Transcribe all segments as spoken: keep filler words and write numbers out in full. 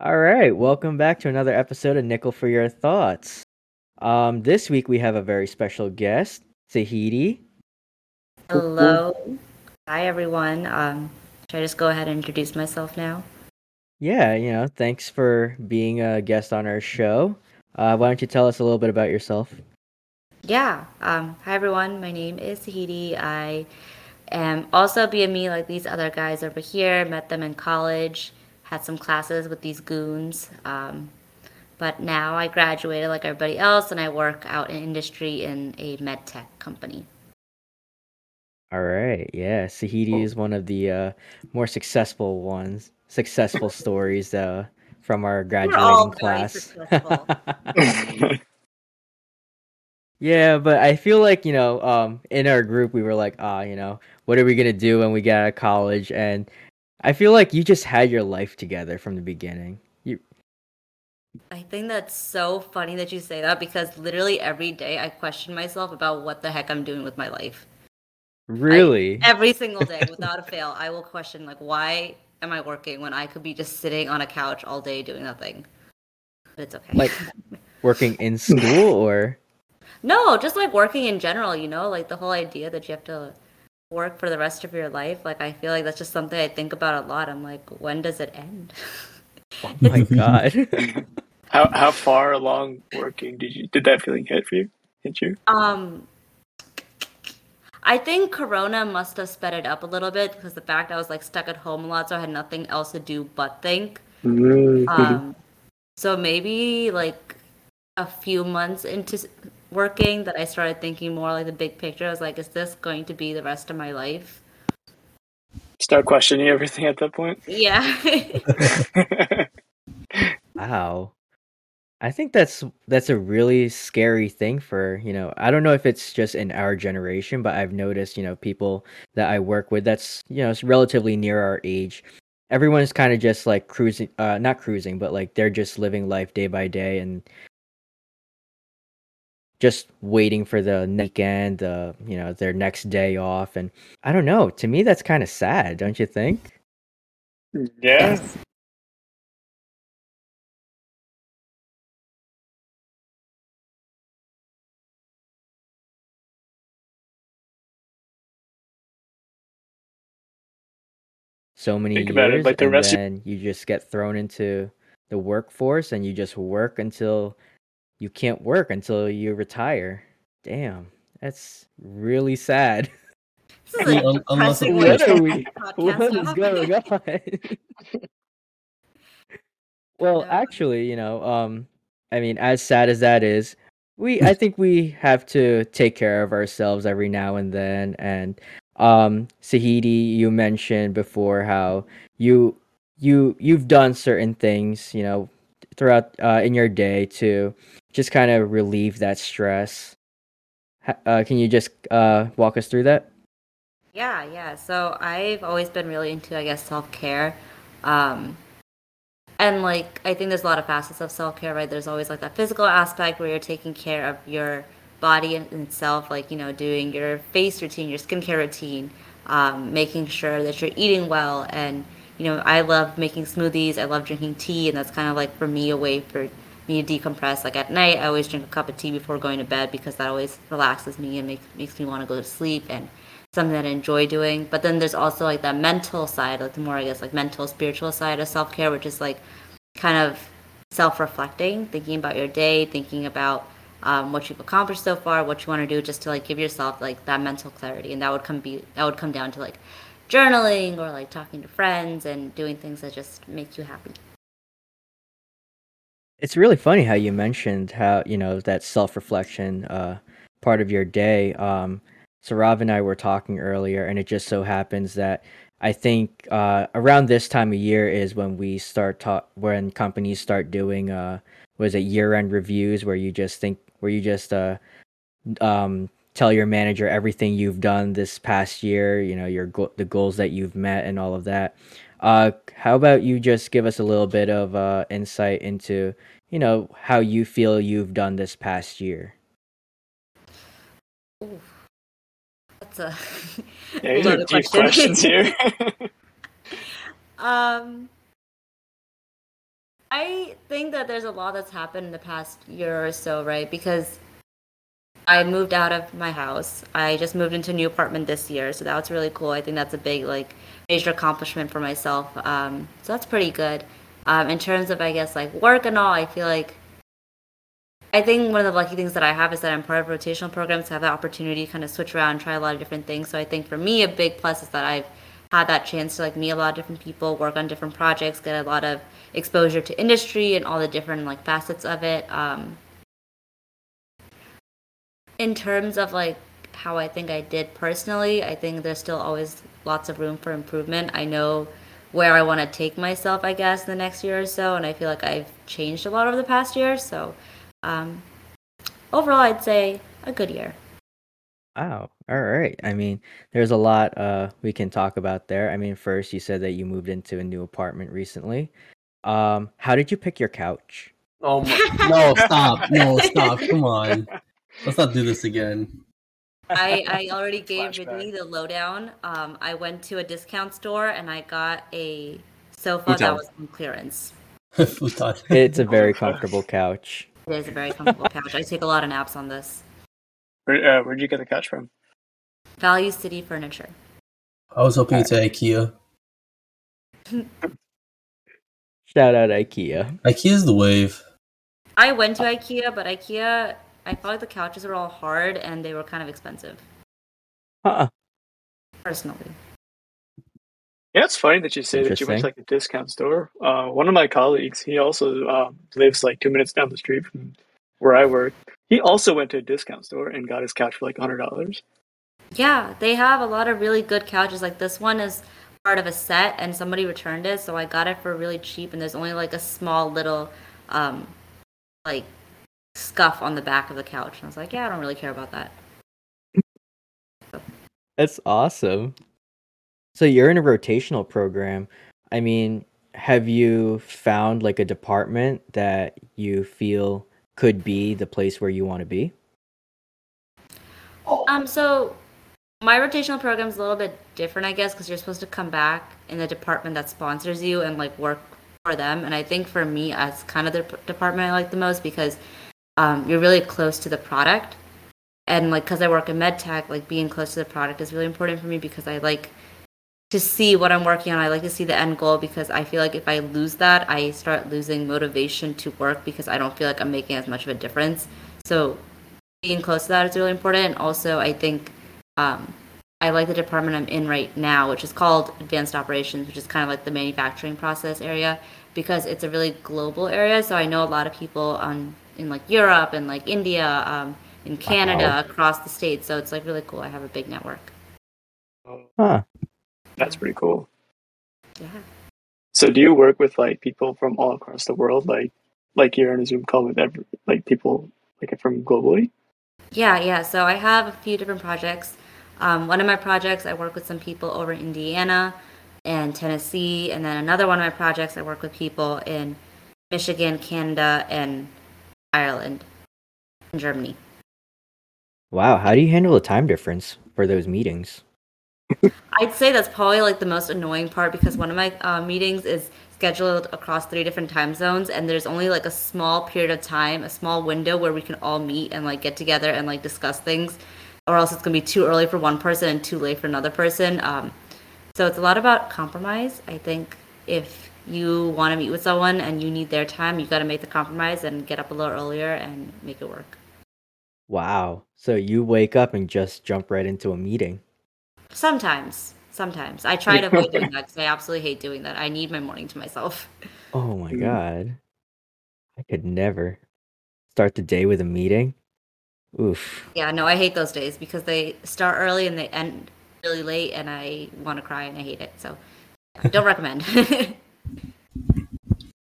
All right, welcome back to another episode of Nickel for Your Thoughts. Um, this week we have a very special guest, Sahiti. Hello. Hi, everyone. Um, should I just go ahead and introduce myself now? Yeah, you know, thanks for being a guest on our show. Uh, why don't you tell us a little bit about yourself? Yeah. Um, hi, everyone. My name is Sahiti. I am also B M E like these other guys over here. Met them in college. Had some classes with these goons. Um, but now I graduated like everybody else, and I work out in industry in a med tech company. All right. Yeah. Sahiti cool. is one of the uh, more successful ones, successful stories uh, from our graduating We're all class. Very successful. Yeah, but I feel like, you know, um, in our group, we were like, ah, you know, what are we going to do when we get out of college? And I feel like you just had your life together from the beginning. You... I think that's so funny that you say that, because literally every day I question myself about what the heck I'm doing with my life. Really? I, every single day, without a fail, I will question, like, why am I working when I could be just sitting on a couch all day doing nothing? But it's okay. Like, working in school or... No, just like working in general, you know, like the whole idea that you have to work for the rest of your life. Like, I feel like that's just something I think about a lot. I'm like, when does it end? Oh my God. how how far along working did you did that feeling hit for you? Hit you? Um, I think Corona must have sped it up a little bit, because the fact I was like stuck at home a lot, so I had nothing else to do but think. Mm-hmm. Um, so maybe like a few months into working that I started thinking more like the big picture. I was like, is this going to be the rest of my life? Start questioning everything at that point? Yeah. Wow. I think that's that's a really scary thing for, you know, I don't know if it's just in our generation, but I've noticed, you know, people that I work with that's, you know, it's relatively near our age. Everyone is kind of just like cruising, uh, not cruising, but like they're just living life day by day and just waiting for the weekend, uh, you know, their next day off. And I don't know, to me, that's kind of sad, don't you think? Yeah. Yes. So many Think years, about it, like the and rest then of- you just get thrown into the workforce and you just work until... You can't work until you retire. Damn, that's really sad. This is like Unless what are we? What is going on? Well, actually, you know, um, I mean, as sad as that is, we I think we have to take care of ourselves every now and then. And um, Sahiti, you mentioned before how you you you've done certain things, you know, throughout uh, in your day to just kind of relieve that stress. Uh, can you just uh, walk us through that? Yeah, yeah. So I've always been really into, I guess, self-care. Um, and, like, I think there's a lot of facets of self-care, right? There's always, like, that physical aspect where you're taking care of your body and itself, like, you know, doing your face routine, your skincare routine, um, making sure that you're eating well. And, you know, I love making smoothies. I love drinking tea. And that's kind of, like, for me, a way for me to decompress. Like at night, I always drink a cup of tea before going to bed, because that always relaxes me and makes makes me want to go to sleep, and something that I enjoy doing. But then there's also like that mental side, like the more, I guess, like mental, spiritual side of self-care, which is like kind of self-reflecting, thinking about your day, thinking about um, what you've accomplished so far, what you want to do, just to like give yourself like that mental clarity. And that would come be that would come down to like journaling or like talking to friends and doing things that just make you happy. It's really funny how you mentioned how, you know, that self-reflection uh, part of your day. Um, so Rob and I were talking earlier, and it just so happens that I think uh, around this time of year is when we start ta- when companies start doing uh, what is it, year-end reviews, where you just think where you just uh, um, tell your manager everything you've done this past year, you know, your go- the goals that you've met and all of that. Uh, how about you just give us a little bit of uh, insight into, you know, how you feel you've done this past year? Ooh. That's a yeah, lot of questions. questions here. um, I think that there's a lot that's happened in the past year or so, right? Because I moved out of my house. I just moved into a new apartment this year, so that was really cool. I think that's a big, like, major accomplishment for myself. Um, so that's pretty good. Um, in terms of, I guess, like, work and all, I feel like, I think one of the lucky things that I have is that I'm part of rotational programs, so I have the opportunity to kind of switch around and try a lot of different things. So I think for me, a big plus is that I've had that chance to, like, meet a lot of different people, work on different projects, get a lot of exposure to industry and all the different, like, facets of it. Um, in terms of, like, how I think I did personally, I think there's still always lots of room for improvement. I know where I want to take myself, I guess, the next year or so, and I feel like I've changed a lot over the past year, so... Um, overall, I'd say a good year. Wow. All right. I mean, there's a lot uh we can talk about there. I mean, first you said that you moved into a new apartment recently. Um, how did you pick your couch? Oh my no, stop. No, stop. Come on. Let's not do this again. I, I already gave Brittany the lowdown. Um, I went to a discount store and I got a sofa Futon. that was on clearance. It's a very comfortable couch. It is a very comfortable couch. I take a lot of naps on this. Where, uh, where'd you get the couch from? Value City Furniture. I was hoping to right. IKEA. Shout out IKEA. IKEA's the wave. I went to IKEA, but IKEA, I felt like the couches were all hard and they were kind of expensive. Huh. Personally. Yeah, it's funny that you say that you went to like a discount store. Uh, one of my colleagues, he also uh, lives like two minutes down the street from where I work. He also went to a discount store and got his couch for like one hundred dollars. Yeah, they have a lot of really good couches. Like this one is part of a set and somebody returned it. So I got it for really cheap and there's only like a small little um, like scuff on the back of the couch. And I was like, yeah, I don't really care about that. So. That's awesome. So you're in a rotational program. I mean, have you found like a department that you feel could be the place where you want to be? Um, so my rotational program is a little bit different, I guess, because you're supposed to come back in the department that sponsors you and like work for them. And I think for me, that's kind of the department I like the most because um, you're really close to the product. And like, because I work in med tech, like being close to the product is really important for me because I like to see what I'm working on. I like to see the end goal because I feel like if I lose that, I start losing motivation to work because I don't feel like I'm making as much of a difference. So being close to that is really important. And also I think um, I like the department I'm in right now, which is called Advanced Operations, which is kind of like the manufacturing process area because it's a really global area. So I know a lot of people um, in like Europe and like India, um, in Canada, wow. across the states. So it's like really cool. I have a big network. Huh. That's pretty cool. Yeah. So do you work with like people from all across the world? Like like you're on a Zoom call with every, like people like from globally? Yeah, yeah. So I have a few different projects. Um, one of my projects, I work with some people over in Indiana and Tennessee. And then another one of my projects, I work with people in Michigan, Canada, and Ireland, and Germany. Wow. How do you handle the time difference for those meetings? I'd say that's probably like the most annoying part because one of my uh, meetings is scheduled across three different time zones and there's only like a small period of time, a small window where we can all meet and like get together and like discuss things or else it's going to be too early for one person and too late for another person. Um, so it's a lot about compromise. I think if you want to meet with someone and you need their time, you got to make the compromise and get up a little earlier and make it work. Wow. So you wake up and just jump right into a meeting. Sometimes, sometimes. I try to avoid doing that because I absolutely hate doing that. I need my morning to myself. Oh my God. I could never start the day with a meeting. Oof. Yeah, no, I hate those days because they start early and they end really late and I want to cry and I hate it. So I don't recommend.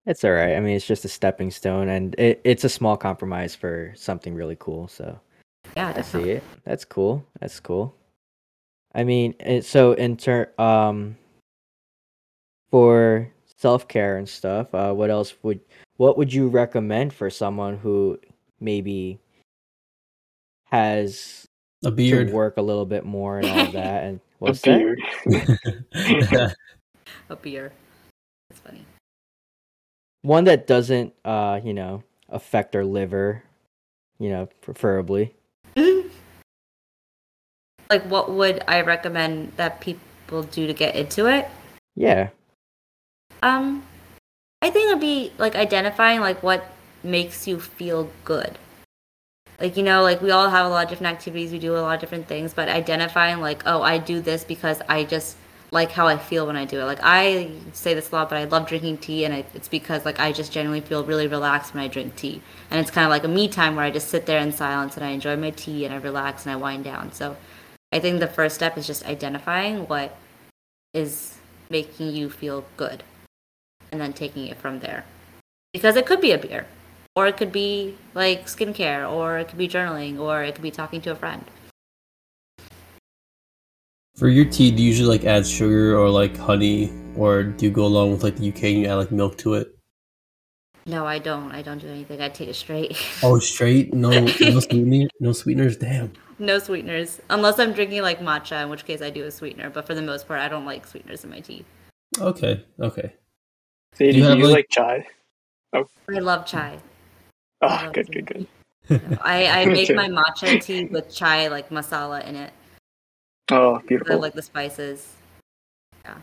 It's all right. I mean, it's just a stepping stone and it, it's a small compromise for something really cool. So yeah, I see it. That's cool. That's cool. I mean, so in ter- um, for self-care and stuff, uh, what else would what would you recommend for someone who maybe has a beard, to work a little bit more and all that, and what's a beard? That? A beard. That's funny. one that doesn't, uh, you know, affect our liver, you know, preferably. Mm-hmm. Like, what would I recommend that people do to get into it? Yeah. Um, I think it'd be, like, identifying, like, what makes you feel good. Like, you know, like, we all have a lot of different activities. We do a lot of different things. But identifying, like, oh, I do this because I just like how I feel when I do it. Like, I say this a lot, but I love drinking tea. And I, it's because, like, I just generally feel really relaxed when I drink tea. And it's kind of like a me time where I just sit there in silence and I enjoy my tea and I relax and I wind down. So I think the first step is just identifying what is making you feel good and then taking it from there. Because it could be a beer. Or it could be, like, skincare, or it could be journaling, or it could be talking to a friend. For your tea, do you usually, like, add sugar or, like, honey, or do you go along with, like, the U K and you add, like, milk to it? No, I don't. I don't do anything. I take it straight. Oh, straight? No, no, sweetener, no sweeteners? Damn. No sweeteners. Unless I'm drinking, like, matcha, in which case I do a sweetener. But for the most part, I don't like sweeteners in my tea. Okay, okay. So you, do you, have, you like, like chai? Oh. I love chai. Oh, good, good, good. No, I, I make my matcha tea with chai, like, masala in it. Oh, beautiful. I like the spices. Yeah.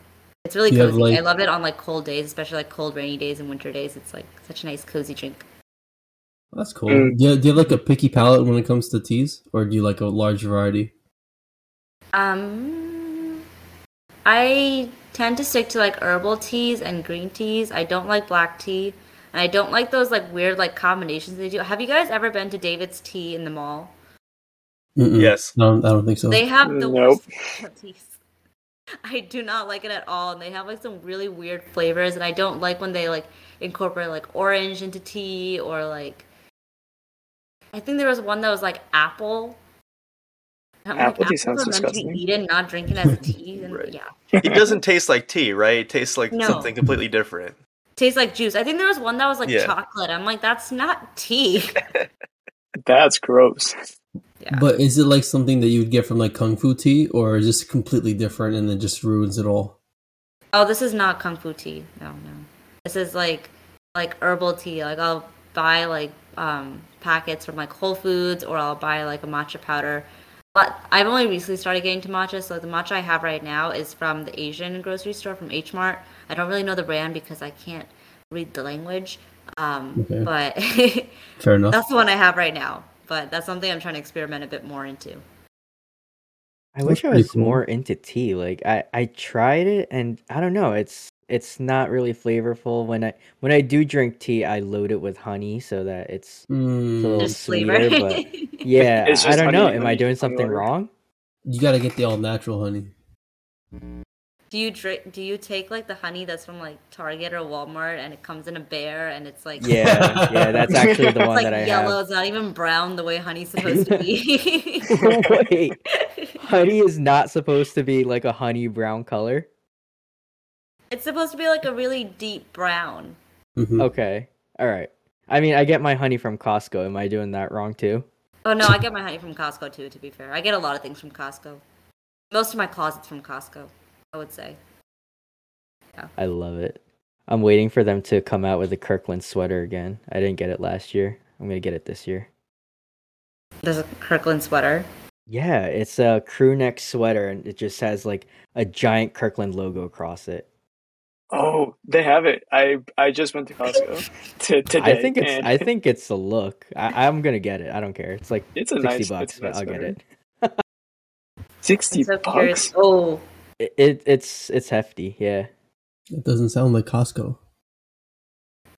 It's really cozy. Have, like... I love it on, like, cold days, especially, like, cold, rainy days and winter days. It's, like, such a nice, cozy drink. Well, that's cool. Mm. Do, you, do you have, like, a picky palate when it comes to teas? Or do you like a large variety? Um, I tend to stick to, like, herbal teas and green teas. I don't like black tea. And I don't like those, like, weird, like, combinations they do. Have you guys ever been to David's Tea in the mall? Mm-mm. Yes. No, I don't think so. They have the nope. worst teas. I do not like it at all. And they have, like, some really weird flavors. And I don't like when they, like, incorporate, like, orange into tea or, like... I think there was one that was, like, apple. I'm apple like, tea sounds disgusting. Meant to be eaten, not drinking as a tea. And, right. Yeah. It doesn't taste like tea, right? It tastes like no. something completely different. Tastes like juice. I think there was one that was like yeah. chocolate. I'm like, that's not tea. That's gross. Yeah. But is it like something that you would get from like Kung Fu Tea, or is this completely different and it just ruins it all? Oh, this is not Kung Fu Tea. No, no. This is like like herbal tea. Like I'll buy like um packets from like Whole Foods, or I'll buy like a matcha powder. But I've only recently started getting to matcha, so the matcha I have right now is from the Asian grocery store from H-Mart. I don't really know the brand because I can't read the language, um, okay. but fair enough. That's the one I have right now. But that's something I'm trying to experiment a bit more into. I wish I was more into tea. Like I, I tried it, and I don't know. It's it's not really flavorful. When I when I do drink tea, I load it with honey so that it's, mm. it's a little sweeter. Flavor. But yeah, I don't honey, know. Honey, Am I doing something honey. wrong? You got to get the all natural honey. Do you drink? Do you take like the honey that's from like Target or Walmart, and it comes in a bear, and it's like yeah, yeah, that's actually the one it's, that like, I yellow. Have. It's not even brown the way honey's supposed to be. Wait, honey is not supposed to be like a honey brown color. It's supposed to be like a really deep brown. Mm-hmm. Okay, all right. I mean, I get my honey from Costco. Am I doing that wrong too? Oh no, I get my honey from Costco too. To be fair, I get a lot of things from Costco. Most of my closet's from Costco. I would say. Yeah. I love it. I'm waiting for them to come out with a Kirkland sweater again. I didn't get it last year. I'm going to get it this year. There's a Kirkland sweater? Yeah, it's a crew neck sweater, and it just has like a giant Kirkland logo across it. Oh, they have it. I, I just went to Costco t- today. I think it's and... I think it's the look. I, I'm going to get it. I don't care. It's like it's sixty nice, bucks, but nice I'll sweater. Get it. sixty so bucks? Curious. Oh, It it's it's hefty, yeah. It doesn't sound like Costco.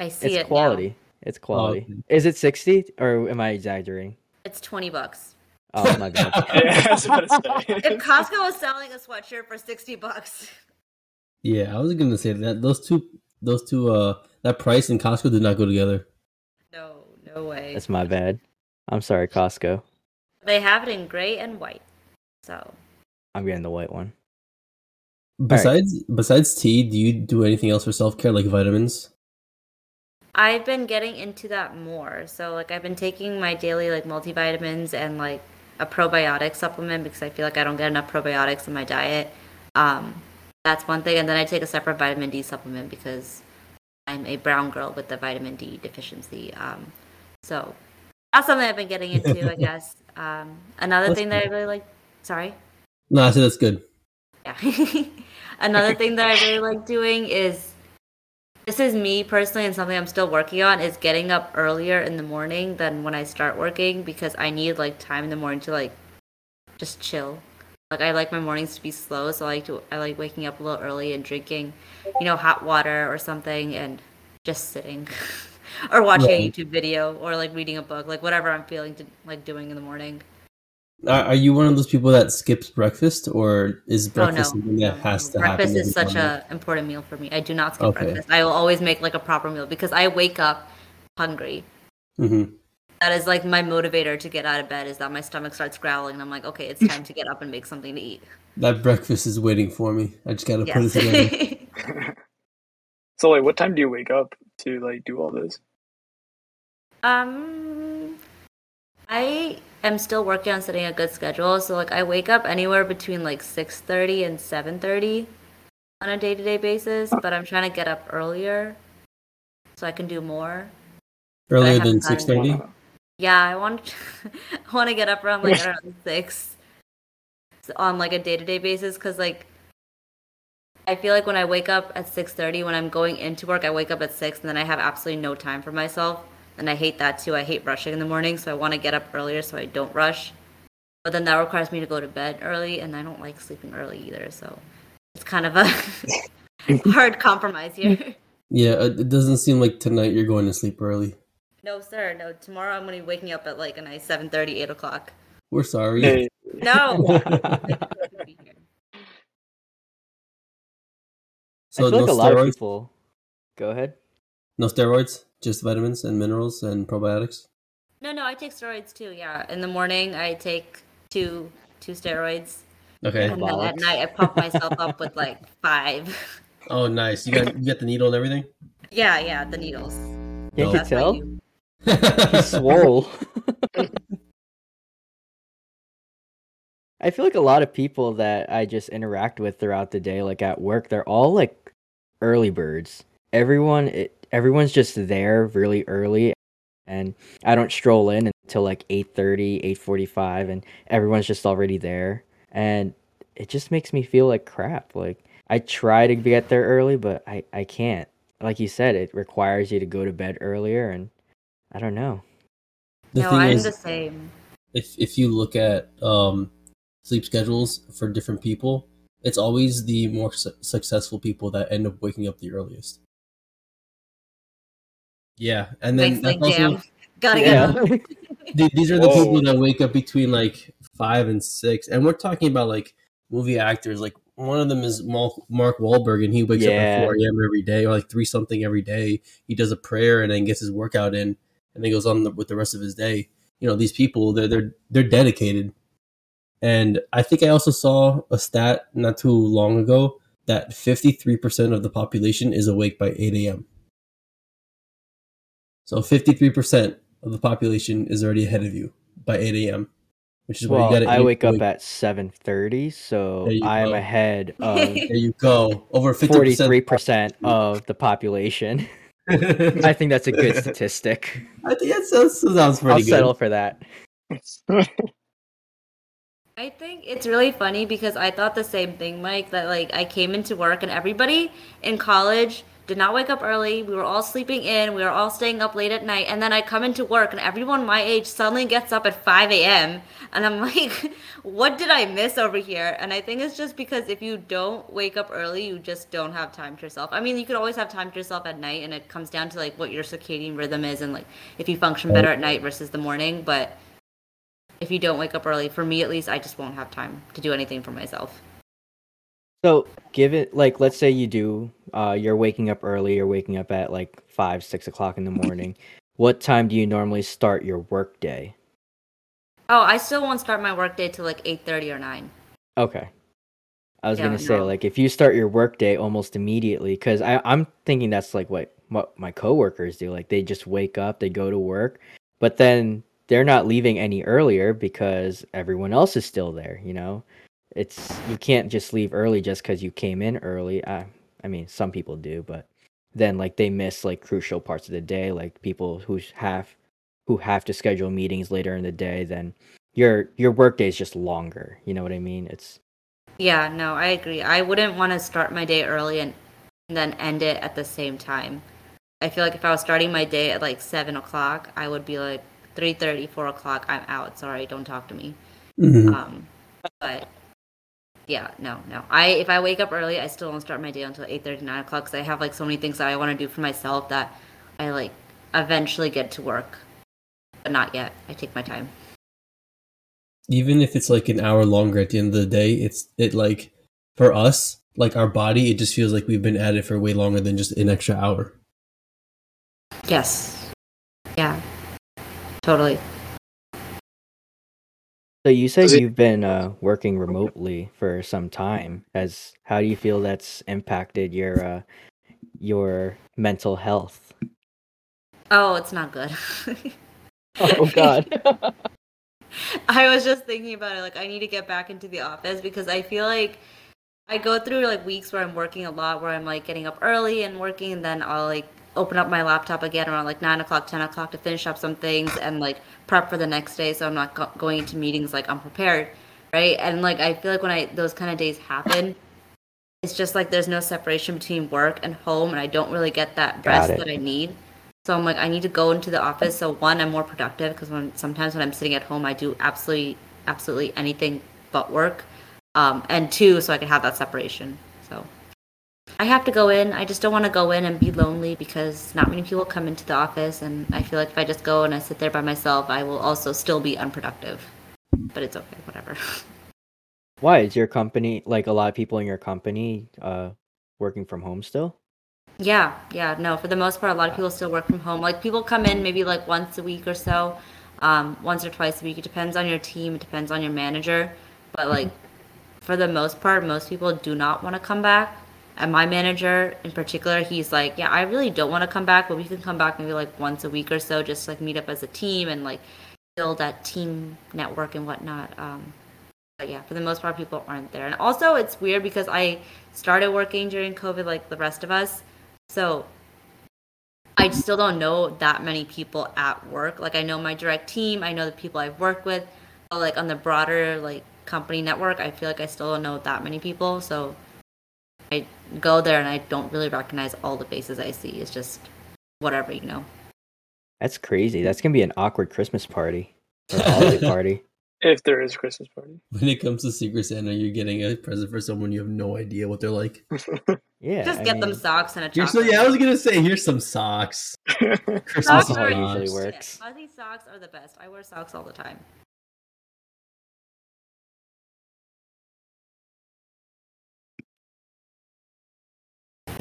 I see it's it. It's quality. Now. It's quality. Oh, okay. Is it sixty or am I exaggerating? It's twenty bucks. Oh my god! Yeah, that's what it's saying. If Costco was selling a sweatshirt for sixty bucks. Yeah, I was gonna say that those two those two uh that price and Costco did not go together. No, no way. That's my bad. I'm sorry, Costco. They have it in gray and white, so. I'm getting the white one. Besides right. besides tea, do you do anything else for self-care, like vitamins? I've been getting into that more. So, like, I've been taking my daily, like, multivitamins and, like, a probiotic supplement because I feel like I don't get enough probiotics in my diet. Um, that's one thing. And then I take a separate vitamin D supplement because I I'm a brown girl with the vitamin D deficiency. Um, so that's something I've been getting into, I guess. Um, another that's thing that good. I really like. Sorry. No, I said that's good. Yeah. Another thing that I really like doing is, this is me personally and something I'm still working on, is getting up earlier in the morning than when I start working, because I need like time in the morning to like just chill. Like I like my mornings to be slow, so I like to I like waking up a little early and drinking, you know, hot water or something, and just sitting or watching yeah. a YouTube video or like reading a book, like whatever I'm feeling to, like doing in the morning. Are you one of those people that skips breakfast, or is breakfast oh, no. something that has to breakfast happen? Breakfast is such an important meal for me. I do not skip okay. breakfast. I will always make like a proper meal because I wake up hungry. Mm-hmm. That is like my motivator to get out of bed, is that my stomach starts growling and I'm like, okay, it's time to get up and make something to eat. That breakfast is waiting for me. I just got to yes. put it together. So like, what time do you wake up to like do all this? Um, I... I'm still working on setting a good schedule, so like I wake up anywhere between like six thirty and seven thirty on a day-to-day basis, but I'm trying to get up earlier so I can do more. Earlier than six thirty? Yeah, I want to, I want to get up around like around six on like a day-to-day basis, because like I feel like when I wake up at six thirty, when I'm going into work, I wake up at six and then I have absolutely no time for myself. And I hate that too. I hate rushing in the morning, so I want to get up earlier so I don't rush. But then that requires me to go to bed early, and I don't like sleeping early either. So it's kind of a hard compromise here. Yeah, it doesn't seem like tonight you're going to sleep early. No, sir. No, tomorrow I'm going to be waking up at like a nice seven thirty, eight o'clock. We're sorry. Hey. No. So I feel no like a lot steroids? Of people. Go ahead. No steroids? Just vitamins and minerals and probiotics? No, no, I take steroids too, yeah. In the morning, I take two two steroids. Okay. And then at night, I pump myself up with like five. Oh, nice. You got you got the needle and everything? Yeah, yeah, the needles. You oh, can tell? You... He's swole. I feel like a lot of people that I just interact with throughout the day, like at work, they're all like early birds. Everyone... It, Everyone's just there really early, and I don't stroll in until like eight thirty, eight forty-five, and everyone's just already there, and it just makes me feel like crap. Like, I try to get there early, but I, I can't. Like you said, it requires you to go to bed earlier, and I don't know. The no, thing I'm is, the same. If, if you look at um, sleep schedules for different people, it's always the more su- successful people that end up waking up the earliest. Yeah, and then that's like, also, gotta yeah. get these are the Whoa. people that wake up between like five and six, and we're talking about like movie actors. Like one of them is Mark Wahlberg, and he wakes yeah. up at four a m every day, or like three something every day. He does a prayer and then gets his workout in, and then goes on the, with the rest of his day. You know, these people they're they're they're dedicated. And I think I also saw a stat not too long ago that fifty-three percent of the population is awake by eight a m. So fifty-three percent of the population is already ahead of you by eight a.m., which is well, what you got to I wake up at seven thirty, so I'm go. ahead of there you go. Over fifty percent forty-three percent of the population. I think that's a good statistic. I think that sounds, that sounds pretty I'll good. I'll settle for that. I think it's really funny because I thought the same thing, Mike, that like I came into work and everybody in college did not wake up early. We were all sleeping in. We were all staying up late at night. And then I come into work and everyone my age suddenly gets up at five a.m. And I'm like, what did I miss over here? And I think it's just because if you don't wake up early, you just don't have time to yourself. I mean, you can always have time to yourself at night, and it comes down to like what your circadian rhythm is and like if you function better at night versus the morning. But if you don't wake up early, for me at least, I just won't have time to do anything for myself. So, given, like, let's say you do, uh, you're waking up early, you're waking up at, like, five, six o'clock in the morning. What time do you normally start your work day? Oh, I still won't start my work day till, like, eight thirty or nine. Okay. I was yeah, going to say, no. like, if you start your work day almost immediately, because I'm thinking that's, like, what, what my coworkers do. Like, they just wake up, they go to work, but then they're not leaving any earlier because everyone else is still there, you know? It's you can't just leave early just because you came in early. I, I mean, some people do, but then like they miss like crucial parts of the day, like people who have who have to schedule meetings later in the day. Then your your work day is just longer. You know what I mean? It's yeah, no, I agree. I wouldn't want to start my day early and, and then end it at the same time. I feel like if I was starting my day at like seven o'clock, I would be like three thirty, four o'clock. I'm out. Sorry, don't talk to me. Mm-hmm. Um, but yeah, no, no. I if I wake up early, I still don't start my day until eight thirty, nine o'clock because I have like so many things that I want to do for myself that I like eventually get to work, but not yet. I take my time. Even if it's like an hour longer at the end of the day, it's it like for us, like our body, it just feels like we've been at it for way longer than just an extra hour. Yes. Yeah. Totally. So you said you've been uh, working remotely for some time. As how do you feel that's impacted your uh, your mental health? Oh, it's not good. Oh God. I was just thinking about it, like I need to get back into the office because I feel like I go through like weeks where I'm working a lot, where I'm like getting up early and working, and then I'll like open up my laptop again around like nine o'clock, ten o'clock to finish up some things and like prep for the next day so I'm not go- going into meetings like unprepared, right? And like I feel like when I those kind of days happen, it's just like there's no separation between work and home, and I don't really get that rest that I need. So I'm like, I need to go into the office. So one, I'm more productive because when sometimes when I'm sitting at home, I do absolutely, absolutely anything but work. Um, and two, so I can have that separation. So I have to go in. I just don't want to go in and be lonely because not many people come into the office. And I feel like if I just go and I sit there by myself, I will also still be unproductive. But it's okay, whatever. Why is your company like a lot of people in your company uh, working from home still? Yeah, yeah, no, for the most part, a lot of people still work from home. Like, people come in maybe, like, once a week or so, um, once or twice a week. It depends on your team. It depends on your manager. But, like, for the most part, most people do not want to come back. And my manager in particular, he's like, yeah, I really don't want to come back, but we can come back maybe, like, once a week or so, just, like, meet up as a team and, like, build that team network and whatnot. Um, but, yeah, for the most part, people aren't there. And also, it's weird because I started working during COVID like the rest of us. So I still don't know that many people at work. Like, I know my direct team. I know the people I've worked with. But, like, on the broader, like, company network, I feel like I still don't know that many people. So I go there, and I don't really recognize all the faces I see. It's just whatever, you know. That's crazy. That's going to be an awkward Christmas party or holiday party. If there is a Christmas party. When it comes to Secret Santa, you're getting a present for someone you have no idea what they're like. Yeah, just I get mean, them socks and a chocolate. So, yeah, I was going to say, here's some socks. Christmas socks are usually works. Yeah, fuzzy socks are the best. I wear socks all the time.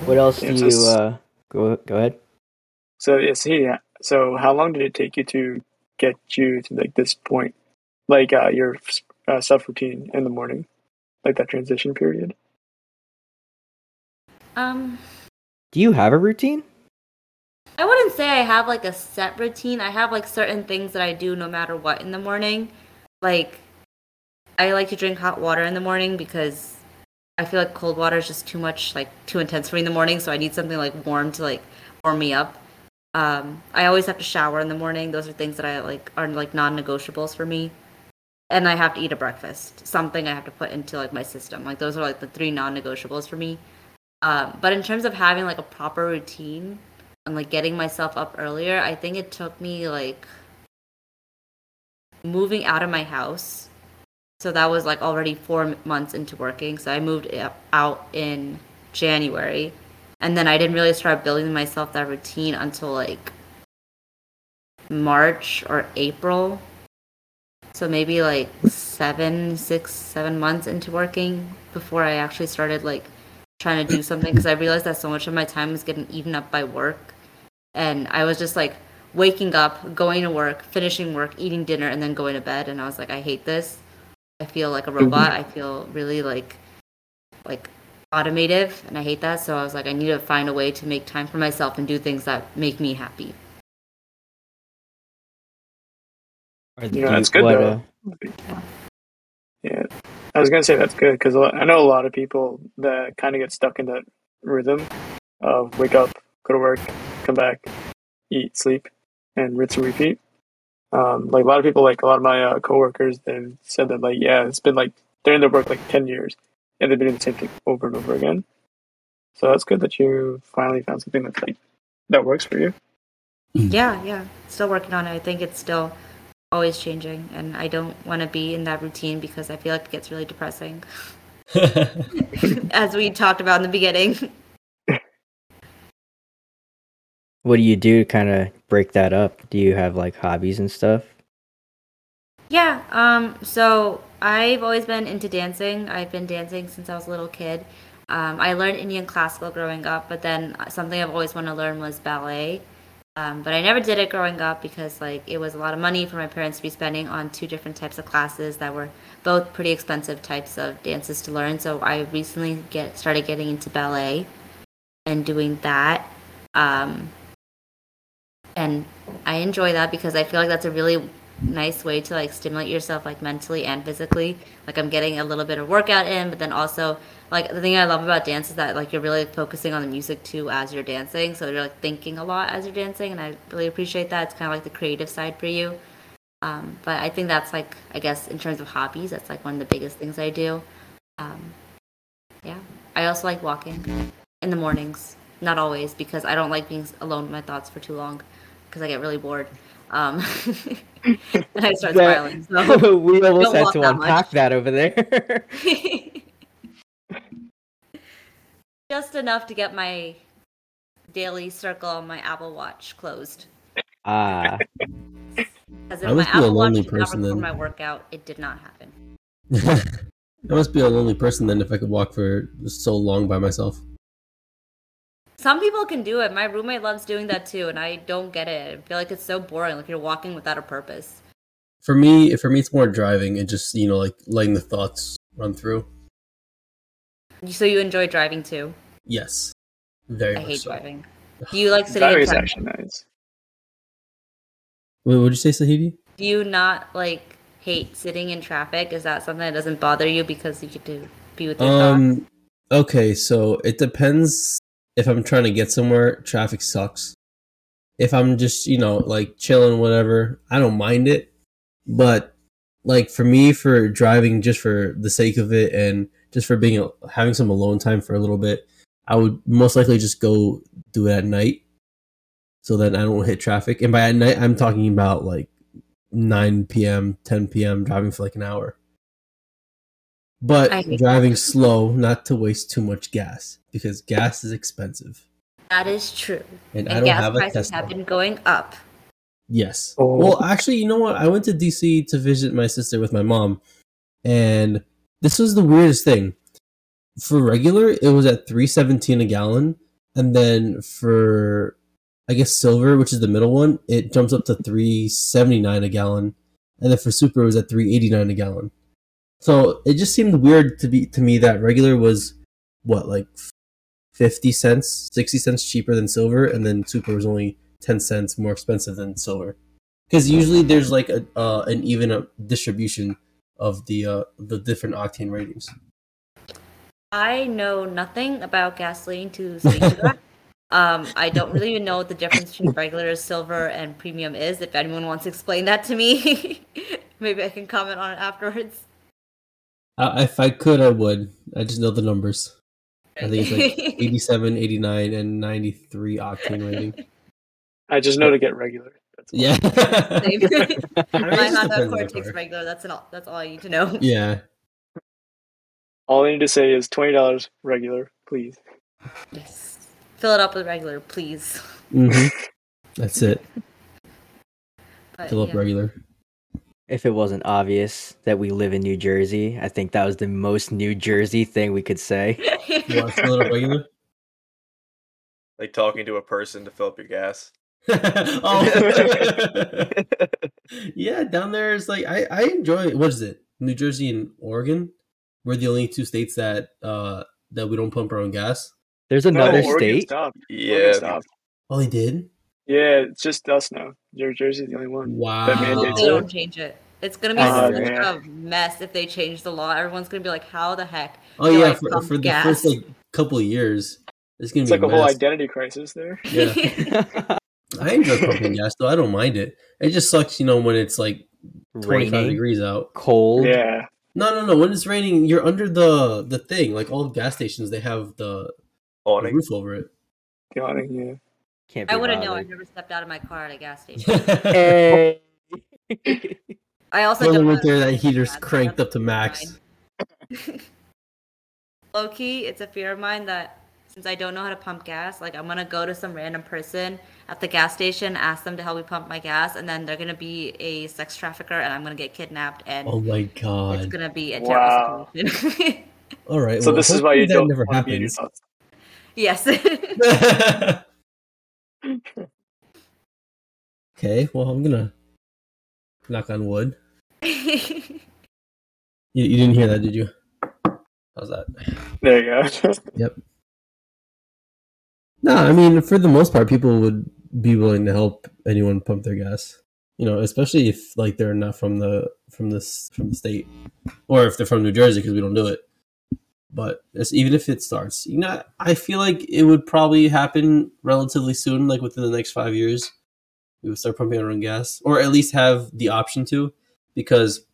What else yeah, do you... Uh, go, go ahead. So, yes, yeah, so how long did it take you to get you to like this point? Like uh, your uh, self-routine in the morning, like that transition period. Um, do you have a routine? I wouldn't say I have like a set routine. I have like certain things that I do no matter what in the morning. Like, I like to drink hot water in the morning because I feel like cold water is just too much, like too intense for me in the morning. So I need something like warm to like warm me up. Um, I always have to shower in the morning. Those are things that I like are like non-negotiables for me. And I have to eat a breakfast, something I have to put into like my system. Like those are like the three non-negotiables for me. Um, but in terms of having like a proper routine and like getting myself up earlier, I think it took me like moving out of my house. So that was like already four months into working. So I moved out in January, and then I didn't really start building myself that routine until like March or April. So maybe like seven, six, seven months into working before I actually started like trying to do something, because I realized that so much of my time was getting eaten up by work. And I was just like waking up, going to work, finishing work, eating dinner, and then going to bed. And I was like, I hate this. I feel like a robot. I feel really like like automative, and I hate that. So I was like, I need to find a way to make time for myself and do things that make me happy. You know, that's good though. Yeah. yeah, I was gonna say that's good because I know a lot of people that kind of get stuck in that rhythm of wake up, go to work, come back, eat, sleep, and rinse and repeat. Um, like a lot of people, like a lot of my uh, coworkers, they've said that like, yeah, it's been like, they're in their work like ten years and they've been doing the same thing over and over again. So that's good that you finally found something that's like, that works for you. Yeah, yeah. Still working on it. I think it's still always changing, and I don't want to be in that routine because I feel like it gets really depressing. As we talked about in the beginning. What do you do to kind of break that up? Do you have like hobbies and stuff? Yeah, um, so I've always been into dancing. I've been dancing since I was a little kid. Um, I learned Indian classical growing up, but then something I've always wanted to learn was ballet. Um, but I never did it growing up because like it was a lot of money for my parents to be spending on two different types of classes that were both pretty expensive types of dances to learn. So I recently get started getting into ballet and doing that. Um, and I enjoy that because I feel like that's a really nice way to like stimulate yourself like mentally and physically. Like I'm getting a little bit of workout in, but then also like the thing I love about dance is that like you're really focusing on the music too as you're dancing, so you're like thinking a lot as you're dancing, and I really appreciate that. It's kind of like the creative side for you. Um, but I think that's like, I guess in terms of hobbies, that's like one of the biggest things I do. Um, yeah, I also like walking in the mornings, not always because I don't like being alone with my thoughts for too long because I get really bored. Um, and I start spiraling. So we almost had to unpack that over there. Just enough to get my daily circle on my Apple Watch closed. Ah. Because if my Apple Watch did not record my workout, it did not happen. I must be a lonely person then if I could walk for so long by myself. Some people can do it. My roommate loves doing that too, and I don't get it. I feel like it's so boring. Like you're walking without a purpose. For me, for me, it's more driving and just, you know, like letting the thoughts run through. So you enjoy driving too? Yes, very. I much hate so. driving. Do you like sitting? Driving is actually nice. Wait, what did you say, Sahiti? Do you not like hate sitting in traffic? Is that something that doesn't bother you because you get to be with your um, thoughts? Okay, so it depends. If I'm trying to get somewhere, traffic sucks. If I'm just, you know, like chilling, whatever, I don't mind it. But like for me, for driving, just for the sake of it, and just for being having some alone time for a little bit, I would most likely just go do it at night, so that I don't hit traffic. And by at night, I'm talking about like nine p.m., ten p.m. driving for like an hour. But driving that. slow, not to waste too much gas, because gas is expensive. That is true. And, and I don't gas have a prices Tesla. have been going up. Yes. Oh. Well, actually, you know what? I went to D C to visit my sister with my mom, and this was the weirdest thing. For regular, it was at three seventeen a gallon, and then for I guess silver, which is the middle one, it jumps up to three seventy-nine a gallon, and then for super, it was at three eighty-nine a gallon. So it just seemed weird to be to me that regular was what, like fifty cents, sixty cents cheaper than silver, and then super was only ten cents more expensive than silver. Because usually there's like a uh, an even distribution of the uh, the different octane ratings. I know nothing about gasoline to speak to that. Um, I don't really even know what the difference between regular, silver, and premium is. If anyone wants to explain that to me, maybe I can comment on it afterwards. Uh, if I could, I would. I just know the numbers. I think it's like eighty-seven, eighty-nine, and ninety-three octane rating. I just know to get regular. That's yeah. My hot core takes regular. That's all. That's all I need to know. Yeah. All I need to say is twenty dollars regular, please. Yes. Fill it up with regular, please. Mm-hmm. That's it. But, Fill up yeah. regular. If it wasn't obvious that we live in New Jersey, I think that was the most New Jersey thing we could say. You want to fill it up regular? Like talking to a person to fill up your gas. Oh, yeah, down there is like I, I enjoy. What is it? New Jersey and Oregon. We're the only two states that uh that we don't pump our own gas. There's another no, state. Stopped. Yeah. Stopped. Oh, they did. Yeah, it's just us now. New Jersey's the only one. Wow. That mandates they don't it. change it. It's gonna be uh, such yeah. a mess if they change the law. Everyone's gonna be like, "How the heck?" Oh yeah, for, for the gas? first like couple of years. It's gonna it's be like a, a whole identity crisis there. Yeah. I enjoy pumping gas though. I don't mind it. It just sucks, you know, when it's like twenty-five raining, degrees out, cold. Yeah. No, no, no. When it's raining, you're under the the thing. Like all the gas stations, they have the, the roof over it. The awning, yeah. Can't be I wouldn't know. I've never stepped out of my car at a gas station. Hey. I also don't right there. That heater's cranked up to max. Low key, it's a fear of mine that since I don't know how to pump gas, like I'm gonna go to some random person at the gas station, ask them to help me pump my gas, and then they're gonna be a sex trafficker, and I'm gonna get kidnapped. And oh my god, it's gonna be a terrible wow. situation. All right. So well, this is why you don't. Never happens. Yes. Okay. Well, I'm gonna knock on wood. you, you didn't hear that, did you? How's that? There you go. Yep. No, I mean, for the most part, people would be willing to help anyone pump their gas. You know, especially if like they're not from the from this from the state, or if they're from New Jersey, because we don't do it. But it's, even if it starts, you know, I feel like it would probably happen relatively soon, like within the next five years, we would start pumping our own gas, or at least have the option to, because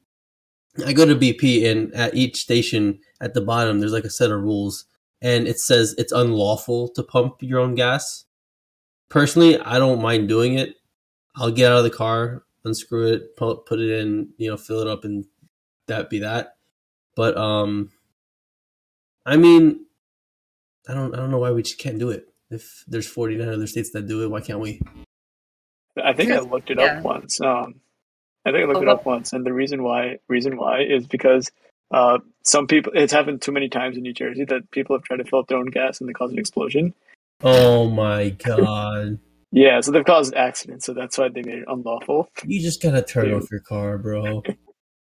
I go to B P and at each station at the bottom, there's like a set of rules. And it says it's unlawful to pump your own gas. Personally, I don't mind doing it. I'll get out of the car, unscrew it, pump, put it in, you know, fill it up, and that be that. But um, I mean, I don't, I don't know why we just can't do it. If there's forty-nine other states that do it, why can't we? I think I looked it yeah. up once. Um, I think I looked oh, it up well. once, and the reason why, reason why, is because. Uh, some people, it's happened too many times in New Jersey that people have tried to fill up their own gas and they cause an explosion. Oh my god! Yeah, so they've caused accidents, so that's why they made it unlawful. You just gotta turn Dude. off your car, bro.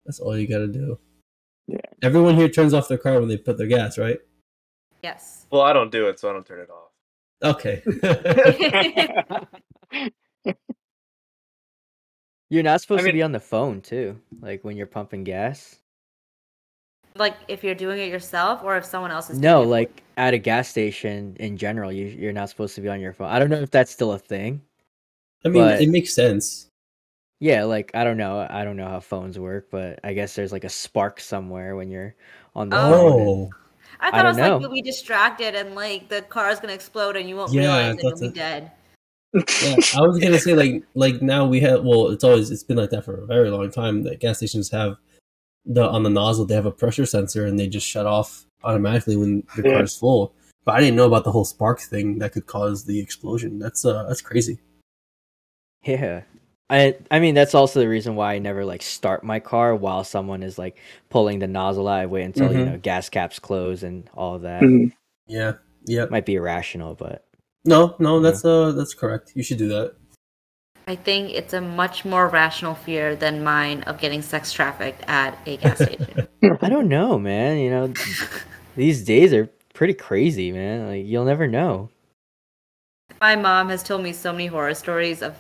That's all you gotta do. Yeah. Everyone here turns off their car when they put their gas, right? Yes. Well, I don't do it, so I don't turn it off. Okay. You're not supposed I mean, to be on the phone too, like when you're pumping gas. Like if you're doing it yourself or if someone else is doing no, it. No, like at a gas station in general, you, you're not supposed to be on your phone. I don't know if that's still a thing. I mean, but, it makes sense. Yeah, like I don't know. I don't know how phones work, but I guess there's like a spark somewhere when you're on the phone. Oh. I thought I, I was know. like, you'll be distracted and like the car is going to explode and you won't yeah, realize it and you'll be dead. Yeah, I was going to say like like now we have, well, it's always, it's been like that for a very long time that gas stations have. The, on the nozzle, they have a pressure sensor, and they just shut off automatically when the yeah. car is full. But I didn't know about the whole spark thing that could cause the explosion. That's uh, that's crazy. Yeah, I I mean that's also the reason why I never like start my car while someone is like pulling the nozzle out. I wait until mm-hmm. you know gas caps close and all of that. Mm-hmm. Yeah, yeah, might be irrational, but no, no, that's you know. uh that's correct. You should do that. I think it's a much more rational fear than mine of getting sex trafficked at a gas station. I don't know, man. You know, these days are pretty crazy, man. Like, you'll never know. My mom has told me so many horror stories of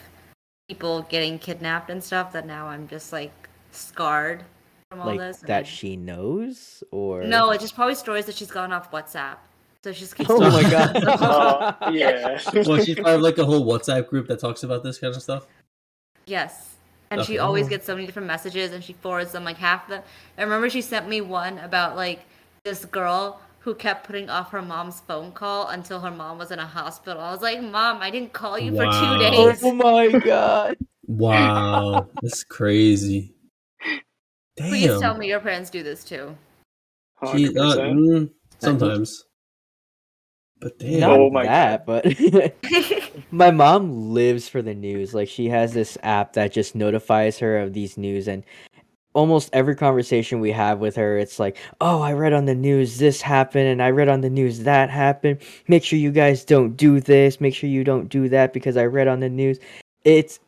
people getting kidnapped and stuff that now I'm just, like, scarred from all like this. Like, that like, she knows? Or no, it's just probably stories that she's gotten off WhatsApp. So she's oh my god! Oh, yeah. Well, she's part of like a whole WhatsApp group that talks about this kind of stuff. Yes, and okay. she always gets so many different messages, and she forwards them like half the. I remember she sent me one about like this girl who kept putting off her mom's phone call until her mom was in a hospital. I was like, "Mom, I didn't call you wow. for two days." Oh my god! Wow, that's crazy. Damn. Please tell me your parents do this too. She, uh, mm, sometimes. But damn, not oh my that, God. But my mom lives for the news. Like she has this app that just notifies her of these news, and almost every conversation we have with her, it's like, "Oh, I read on the news this happened, and I read on the news that happened. Make sure you guys don't do this. Make sure you don't do that because I read on the news." It's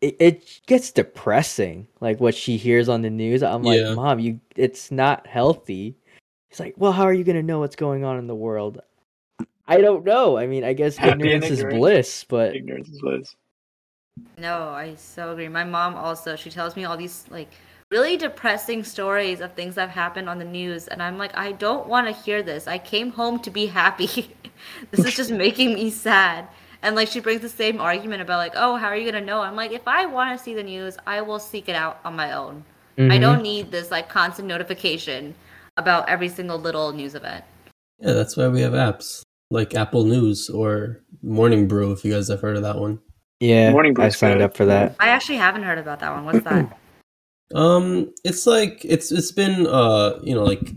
it, it gets depressing. Like what she hears on the news, I'm yeah. like, "Mom, you, it's not healthy." It's like, "Well, how are you gonna know what's going on in the world?" I don't know. I mean, I guess ignorance, ignorance is bliss, but... Ignorance is bliss. No, I so agree. My mom also, she tells me all these, like, really depressing stories of things that have happened on the news. And I'm like, I don't want to hear this. I came home to be happy. This is just making me sad. And like, she brings the same argument about like, oh, how are you going to know? I'm like, if I want to see the news, I will seek it out on my own. Mm-hmm. I don't need this like constant notification about every single little news event. Yeah, that's why we have apps like Apple News or Morning Brew, if you guys have heard of that one. Yeah, Morning Brew, I signed up for that. I actually haven't heard about that one. What's that? Um, it's like, it's it's been, uh, you know, like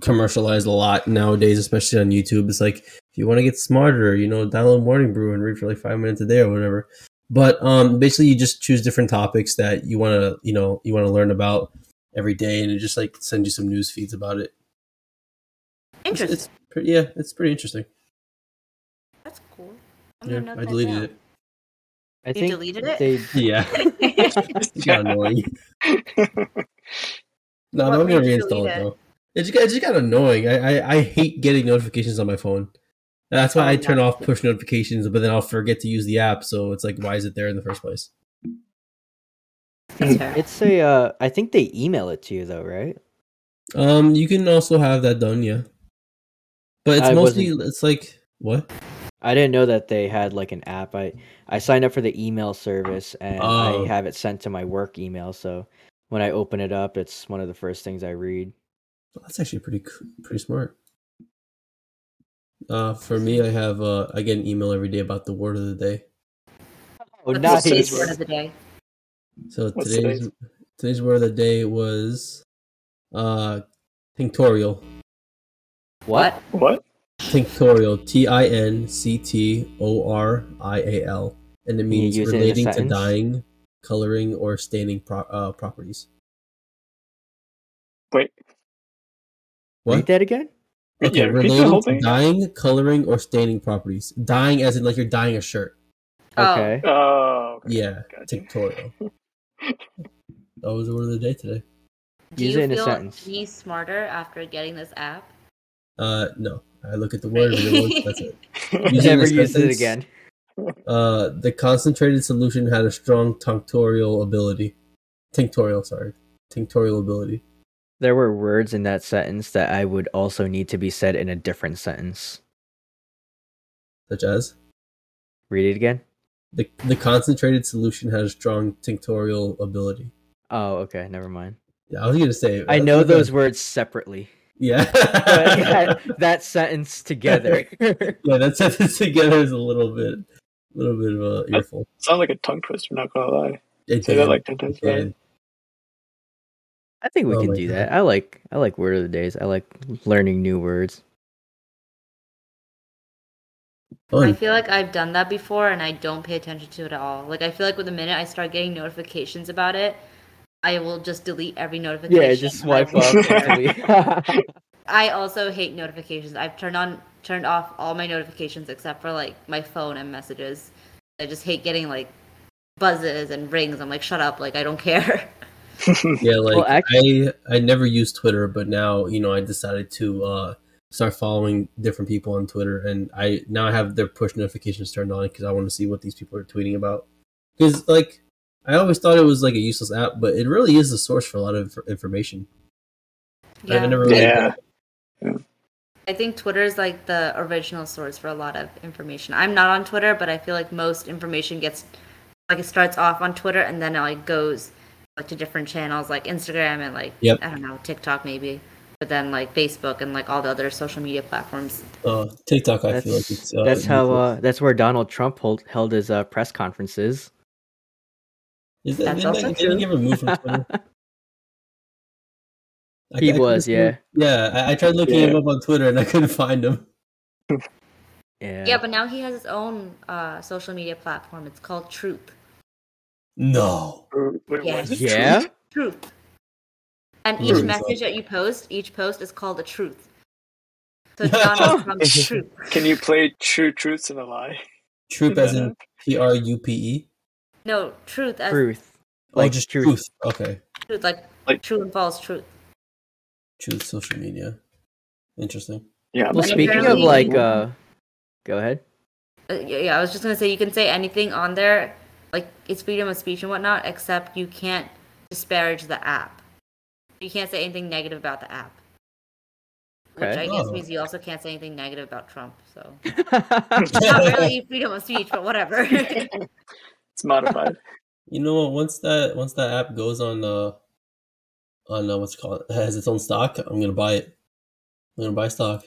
commercialized a lot nowadays, especially on YouTube. It's like, if you want to get smarter, you know, download Morning Brew and read for like five minutes a day or whatever. But um, basically you just choose different topics that you want to, you know, you want to learn about every day, and it just like sends you some news feeds about it. Interesting. It's, it's pretty, yeah, it's pretty interesting. That's cool. I'm yeah, gonna I deleted down. it. I you think deleted it? They, yeah. It's got annoying. No, what I'm going to reinstall it, though. It just, it just got annoying. I, I, I hate getting notifications on my phone. That's why oh, I turn no. off push notifications, but then I'll forget to use the app, so it's like, why is it there in the first place? It's a, uh, I think they email it to you, though, right? Um, you can also have that done, yeah. But it's I mostly, wasn't... it's like, what? I didn't know that they had like an app. I, I signed up for the email service, and oh. I have it sent to my work email. So when I open it up, it's one of the first things I read. Well, that's actually pretty pretty smart. Uh, for me, I have uh, I get an email every day about the word of the day. Oh, nice. Today's word of the day. So What's today's today's? today's word of the day was uh, tinctorial. What? What? Tinctorial, T I N C T O R I A L, and it means relating to dyeing, coloring, or staining pro- uh, properties. Wait, what? Read that again? Okay, yeah, relating to dyeing, coloring, or staining properties. Dyeing, as in like you're dyeing a shirt. Okay. Oh, oh okay. Yeah, gotcha. Tinctorial. That was the word of the day today. Do Use you it in feel a sentence. Any smarter after getting this app? Uh, no. I look at the word, and that's it. Never used it again. Uh, the concentrated solution had a strong tinctorial ability. Tinctorial, sorry. Tinctorial ability. There were words in that sentence that I would also need to be said in a different sentence. Such as? Read it again. The the concentrated solution had a strong tinctorial ability. Oh, okay. Never mind. Yeah, I was going to say. I know those gonna... words separately. Yeah. that, that sentence together. Yeah, that sentence together is a little bit a little bit of an earful. That sounds like a tongue twister, not gonna lie. It Say that like ten times. Right? I think we oh can do God. that. I like I like word of the days. I like learning new words. Fun. I feel like I've done that before and I don't pay attention to it at all. Like I feel like with the minute I start getting notifications about it, I will just delete every notification. Yeah, just swipe up and delete. I also hate notifications. I've turned on, turned off all my notifications except for like my phone and messages. I just hate getting like buzzes and rings. I'm like, shut up! Like I don't care. Yeah, like well, actually, I, I never used Twitter, but now you know I decided to uh, start following different people on Twitter, and I now I have their push notifications turned on because I want to see what these people are tweeting about. Because like. I always thought it was like a useless app, but it really is a source for a lot of information. Yeah. I've never really yeah. yeah. I think Twitter is like the original source for a lot of information. I'm not on Twitter, but I feel like most information gets, like it starts off on Twitter and then it like goes like to different channels like Instagram and like, yep. I don't know, TikTok maybe, but then like Facebook and like all the other social media platforms. Uh, TikTok, I that's, feel like it's... Uh, that's, how, uh, that's where Donald Trump hold, held his uh, press conferences. Is that That's also that, true. Did he ever move from Twitter? I, he I was, yeah. Yeah, I, I tried looking yeah. him up on Twitter and I couldn't find him. Yeah, yeah, but now he has his own uh, social media platform. It's called Truth. No. Wait, yeah. yeah? Truth? Truth. And each Truth. message that you post, each post is called a truth. So Donald Trump's Truth. Can you play True Truths and a Lie? Truth as in P R U P E? No, truth as truth. Like oh, just truth. truth. Okay. Truth, like, like true and false truth. Truth social media. Interesting. Yeah. Well, speaking of like, uh, go ahead. Uh, yeah, yeah, I was just gonna say you can say anything on there, like it's freedom of speech and whatnot, except you can't disparage the app. You can't say anything negative about the app. Okay. Which I guess oh. means you also can't say anything negative about Trump. So it's not really freedom of speech, but whatever. It's modified. You know what? Once that once that app goes on uh on uh, what's it called, it has its own stock. I'm gonna buy it. I'm gonna buy stock.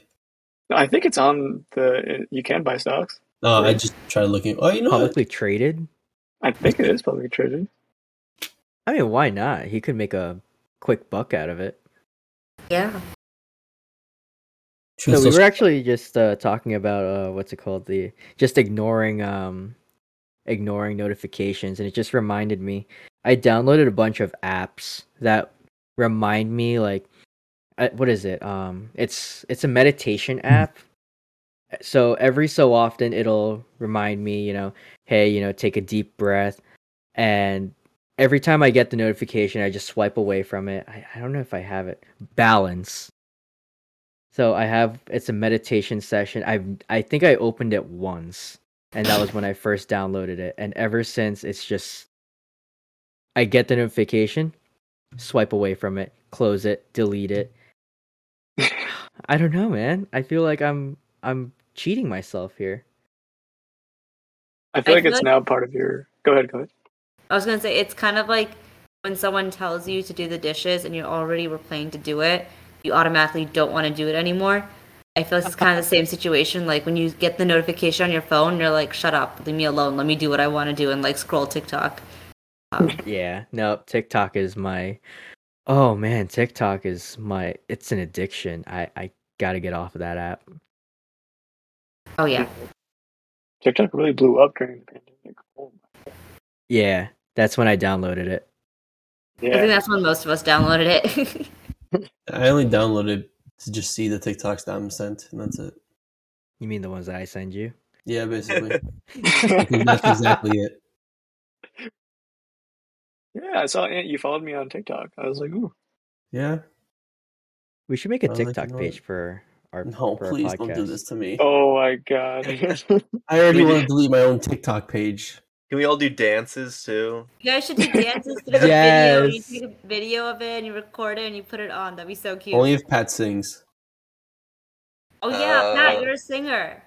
I think it's on the. You can buy stocks. No, right? I just tried looking. Oh, you know, publicly traded. I think it is publicly traded. I mean, why not? He could make a quick buck out of it. Yeah. So we were actually just uh, talking about uh, what's it called? The just ignoring um, ignoring notifications, and it just reminded me. I downloaded a bunch of apps that remind me, like, what is it? Um, it's it's a meditation app. So every so often, it'll remind me, you know, hey, you know, take a deep breath. And every time I get the notification, I just swipe away from it. I, I don't know if I have it. Balance. So I have, it's a meditation session. I I think I opened it once, and that was when I first downloaded it. And ever since, it's just, I get the notification, swipe away from it, close it, delete it. I don't know, man. I feel like I'm I'm cheating myself here. I feel I like feel it's like... now part of your... Go ahead, go ahead. I was going to say, it's kind of like when someone tells you to do the dishes and you already were planning to do it, you automatically don't want to do it anymore. I feel like it's kind of the same situation. Like when you get the notification on your phone, you're like, shut up, leave me alone, let me do what I want to do and like scroll TikTok. Um, yeah, no, TikTok is my... Oh man, TikTok is my... It's an addiction. I, I got to get off of that app. Oh yeah, TikTok really blew up during the pandemic. Oh my God. Yeah, that's when I downloaded it. Yeah. I think that's when most of us downloaded it. I only downloaded to just see the TikToks that I'm sent, and that's it. You mean the ones that I send you? Yeah, basically. That's exactly it. Yeah, I saw you followed me on TikTok. I was like, ooh. Yeah. We should make a TikTok like, page for. Our, no, please don't do this to me. Oh my God. I already want to delete my own TikTok page. Can we all do dances too? You guys should do dances to the yes. video. You take a video of it and you record it and you put it on. That'd be so cute. Only if Pat sings. Oh yeah, uh, Pat, you're a singer.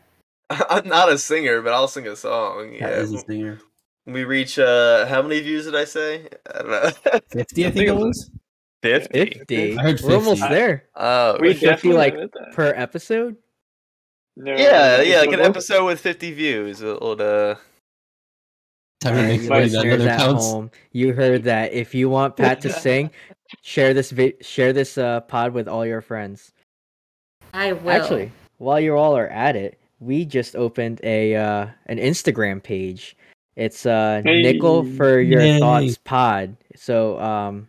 I'm not a singer, but I'll sing a song. Pat yeah. is a singer. We reach, uh, how many views did I say? I don't know. fifty, I think it was. fifty. fifty. I heard fifty. We're almost there. Uh, we fifty like per episode. No, yeah, yeah, like an episode with fifty views. Old, uh... right, you, that home, you heard that. If you want Pat to sing, share this vi- share this uh, pod with all your friends. I will. Actually, while you all are at it, we just opened a uh, an Instagram page. It's uh, hey. Nickel for Your Yay. Thoughts Pod. So um.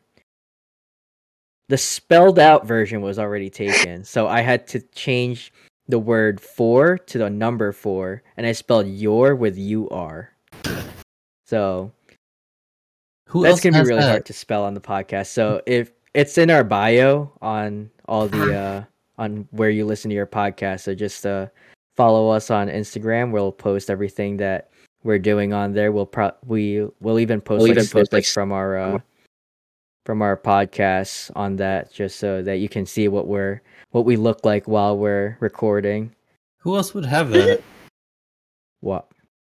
The spelled out version was already taken, so I had to change the word four to the number four, and I spelled your with U R. So Who that's going to be really that? hard to spell on the podcast. So if it's in our bio on all the uh, on where you listen to your podcast, so just uh, follow us on Instagram. We'll post everything that we're doing on there. We'll pro- we we'll even post we'll like snippets like... from our. Uh, from our podcasts on that, just so that you can see what we're what we look like while we're recording. Who else would have that? What?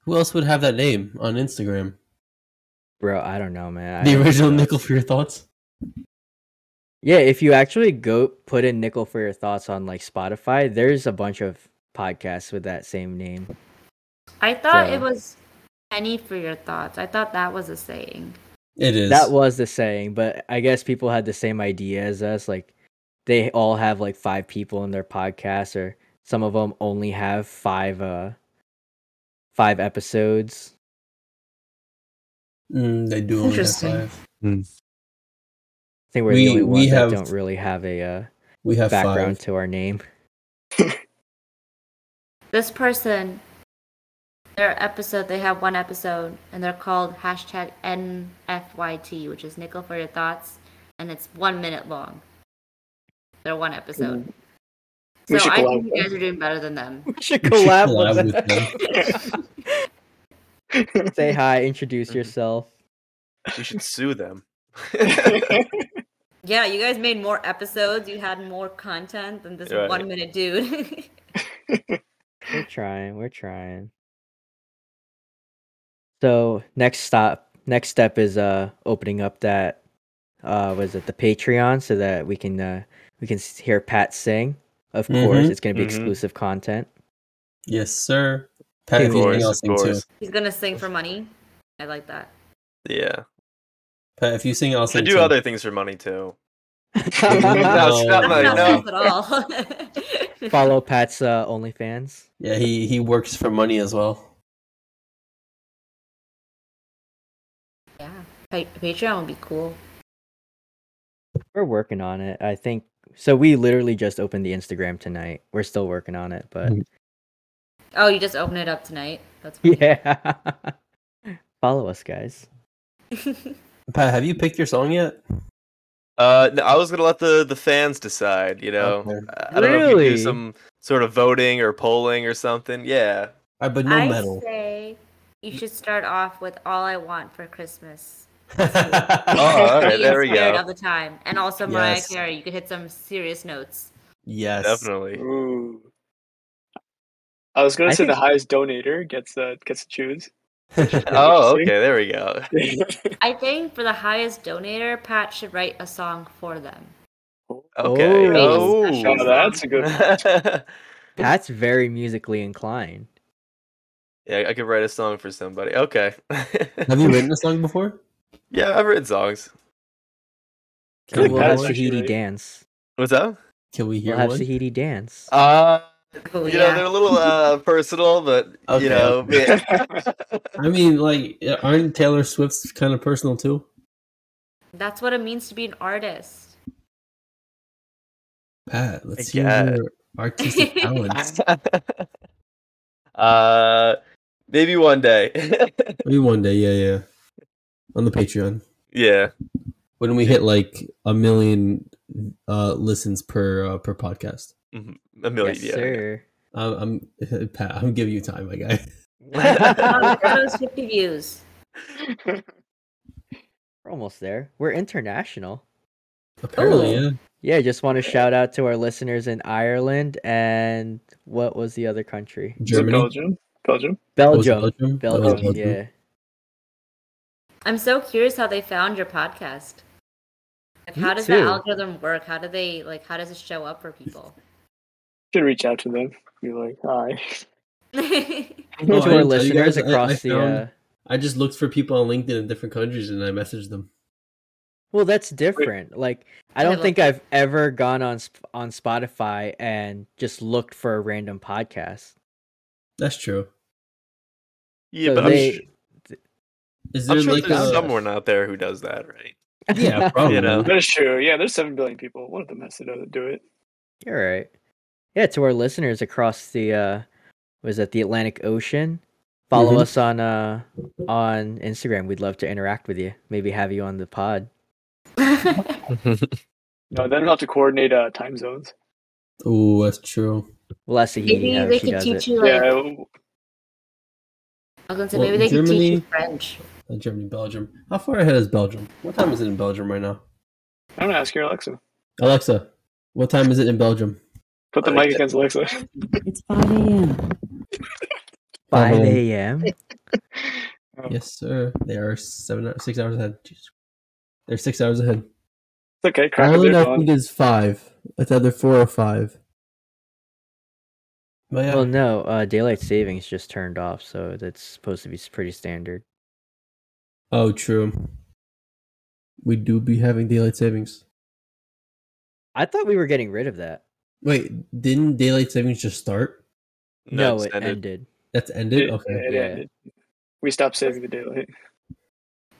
Who else would have that name on Instagram? Bro, I don't know, man. The original Nickel for Your Thoughts? Yeah, if you actually go put in Nickel for Your Thoughts on like Spotify, there's a bunch of podcasts with that same name. I thought so. It was Penny for Your Thoughts. I thought that was a saying. It is. That was the saying, but I guess people had the same idea as us. Like, they all have like five people in their podcast, or some of them only have five, uh, five episodes. Mm, they do only have five. Mm. I think we're we, the only ones have, that don't really have a uh, we have background five. To our name. This person, their episode, they have one episode, and they're called hashtag N F Y T, which is Nickel for Your Thoughts, and it's one minute long. They're one episode. Mm. So I think you guys are doing better than them. We should collab, we should collab with them. Say hi, introduce yourself. We should sue them. Yeah, you guys made more episodes. You had more content than this right. one minute dude. We're trying. We're trying. So next stop, next step is uh opening up that uh was it the Patreon so that we can uh, we can hear Pat sing. Of mm-hmm. course, it's going to be mm-hmm. exclusive content. Yes, sir. Pat, of course, of sing course. Too. He's going to sing for money. I like that. Yeah. Pat, if you sing, I'll sing. I do too. Other things for money too. no, it's not money. No. At all. Follow Pat's uh, OnlyFans. Yeah, he he works for money as well. Yeah, pa- Patreon would be cool. We're working on it. I think so. We literally just opened the Instagram tonight. We're still working on it, but oh, you just opened it up tonight. That's funny. Yeah. Follow us, guys. Pat, have you picked your song yet? Uh, no, I was gonna let the, the fans decide. You know, okay. I, I don't really? know if you do some sort of voting or polling or something. Yeah, all right, but no I metal. I say you should start off with "All I Want for Christmas." oh, all right, there we go. Of the time, and also Mariah yes. Carey. You could hit some serious notes. Yes, definitely. Ooh. I was gonna I say think... the highest donator gets uh, gets to choose. Oh, okay, there we go. I think for the highest donator, Pat should write a song for them. Okay. Oh, oh that's a good one. Pat's very musically inclined. Yeah, I could write a song for somebody. Okay. Have you written a song before? Yeah, I've written songs. Can we, we have Sahiti dance? What's up? Can we hear we'll one? Have Sahiti dance. Uh... Oh, you yeah. know, they're a little uh, personal, but, okay. you know. I mean, like, aren't Taylor Swift's kind of personal, too? That's what it means to be an artist. Pat, let's see your artistic talents. Uh, maybe one day. Maybe one day, yeah, yeah. On the Patreon. Yeah. When we hit, like, a million uh, listens per uh, per podcast. Mm-hmm. A million, yes, yeah. Sir. Um, I'm Pat. I'm giving you time, my guy. Those fifty views. We're almost there. We're international. Apparently, yeah. Yeah, just want to shout out to our listeners in Ireland and what was the other country? Germany, Belgium, Belgium, Belgium, Belgium. Belgium, Belgium. Yeah. I'm so curious how they found your podcast. Like, how does too. that algorithm work? How do they like? How does it show up for people? You should reach out to them. Be like, hi. No, to our listeners guys, across I, I the. Found, uh... I just looked for people on LinkedIn in different countries and I messaged them. Well, that's different. Like, I don't I think I've ever gone on on Spotify and just looked for a random podcast. That's true. Yeah, so but they, I'm sure, is there I'm sure like there's a, someone out there who does that, right? Yeah, probably. You know? That's true. Yeah, there's seven billion people. One of them has to know to do it. You're right. Yeah, to our listeners across the uh, was that the Atlantic Ocean, follow mm-hmm. us on uh, on Instagram. We'd love to interact with you. Maybe have you on the pod. No, then we'll have to coordinate uh, time zones. Oh, that's true. Well, that's maybe they could teach it. you. Like... Yeah. I was gonna say well, maybe they Germany... could teach you French. Germany, Belgium. How far ahead is Belgium? What time is it in Belgium right now? I'm gonna ask your Alexa. Alexa, what time is it in Belgium? Put the mic against Alexa. It's five a.m. five a.m. Yes, sir. They are seven, six hours ahead. Jeez. They're six hours ahead. It's okay. Ireland, I think, is five. It's either four or five. But yeah. Well, no. Uh, daylight savings just turned off, so that's supposed to be pretty standard. Oh, true. We do be having daylight savings. I thought we were getting rid of that. Wait, didn't daylight savings just start? No, no it ended. ended. That's ended? It, okay. It yeah. ended. We stopped saving the daylight.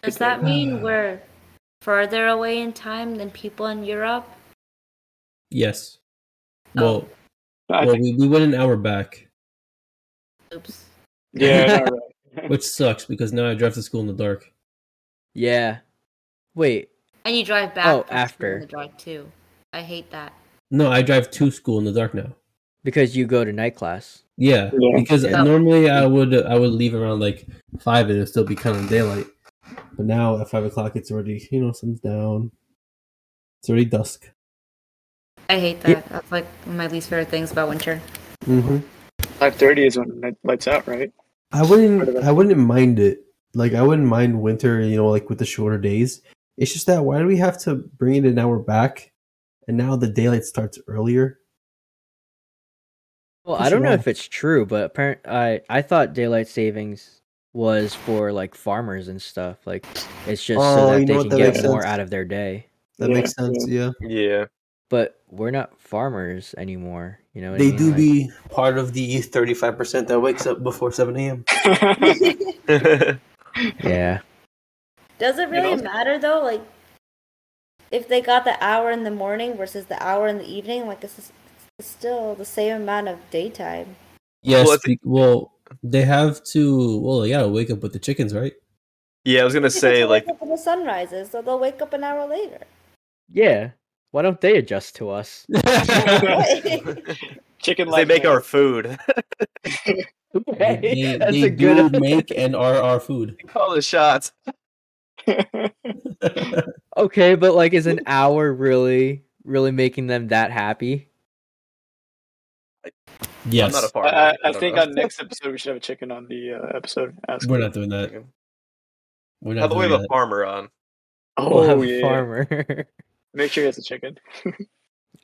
Does that mean uh, we're further away in time than people in Europe? Yes. Oh. Well, well we, we went an hour back. Oops. Yeah, all right. Which sucks because now I drive to school in the dark. Yeah. Wait. And you drive back oh, after. In the dark, too. I hate that. No, I drive to school in the dark now. Because you go to night class. Yeah, yeah. because so, normally I would I would leave around like five and it'd still be kind of daylight. But now at five o'clock, it's already, you know, sun's down. It's already dusk. I hate that. Yep. That's like one of my least favorite things about winter. Mm-hmm. five thirty is when it lights out, right? I wouldn't. I wouldn't mind it. Like I wouldn't mind winter, you know, like with the shorter days. It's just that why do we have to bring it an hour back, and now the daylight starts earlier? Well, I don't know if it's true, but apparently I I thought daylight savings was for like farmers and stuff. Like it's just so that they can get more out of their day. That makes sense. Yeah. Yeah. But we're not farmers anymore, you know. They do be part of the thirty-five percent that wakes up before seven a.m. Yeah. Does it really matter though? Like, if they got the hour in the morning versus the hour in the evening, like it's, it's still the same amount of daytime. Yes. Well, think- well, they have to. Well, they gotta wake up with the chickens, right? Yeah, I was gonna say like when the sun rises, so they'll wake up an hour later. Yeah. Why don't they adjust to us? Chicken like they make our food. Hey, they that's they a do good... make and are our food. They call the shots. Okay, but like, is an hour really, really making them that happy? Yes. I'm not a farmer. I, I, I, I think know. On next episode we should have a chicken on the uh, episode. Ask We're me. Not doing that. We're not. How do we have a farmer on? Oh, we'll have yeah. a farmer. Make sure he has a chicken.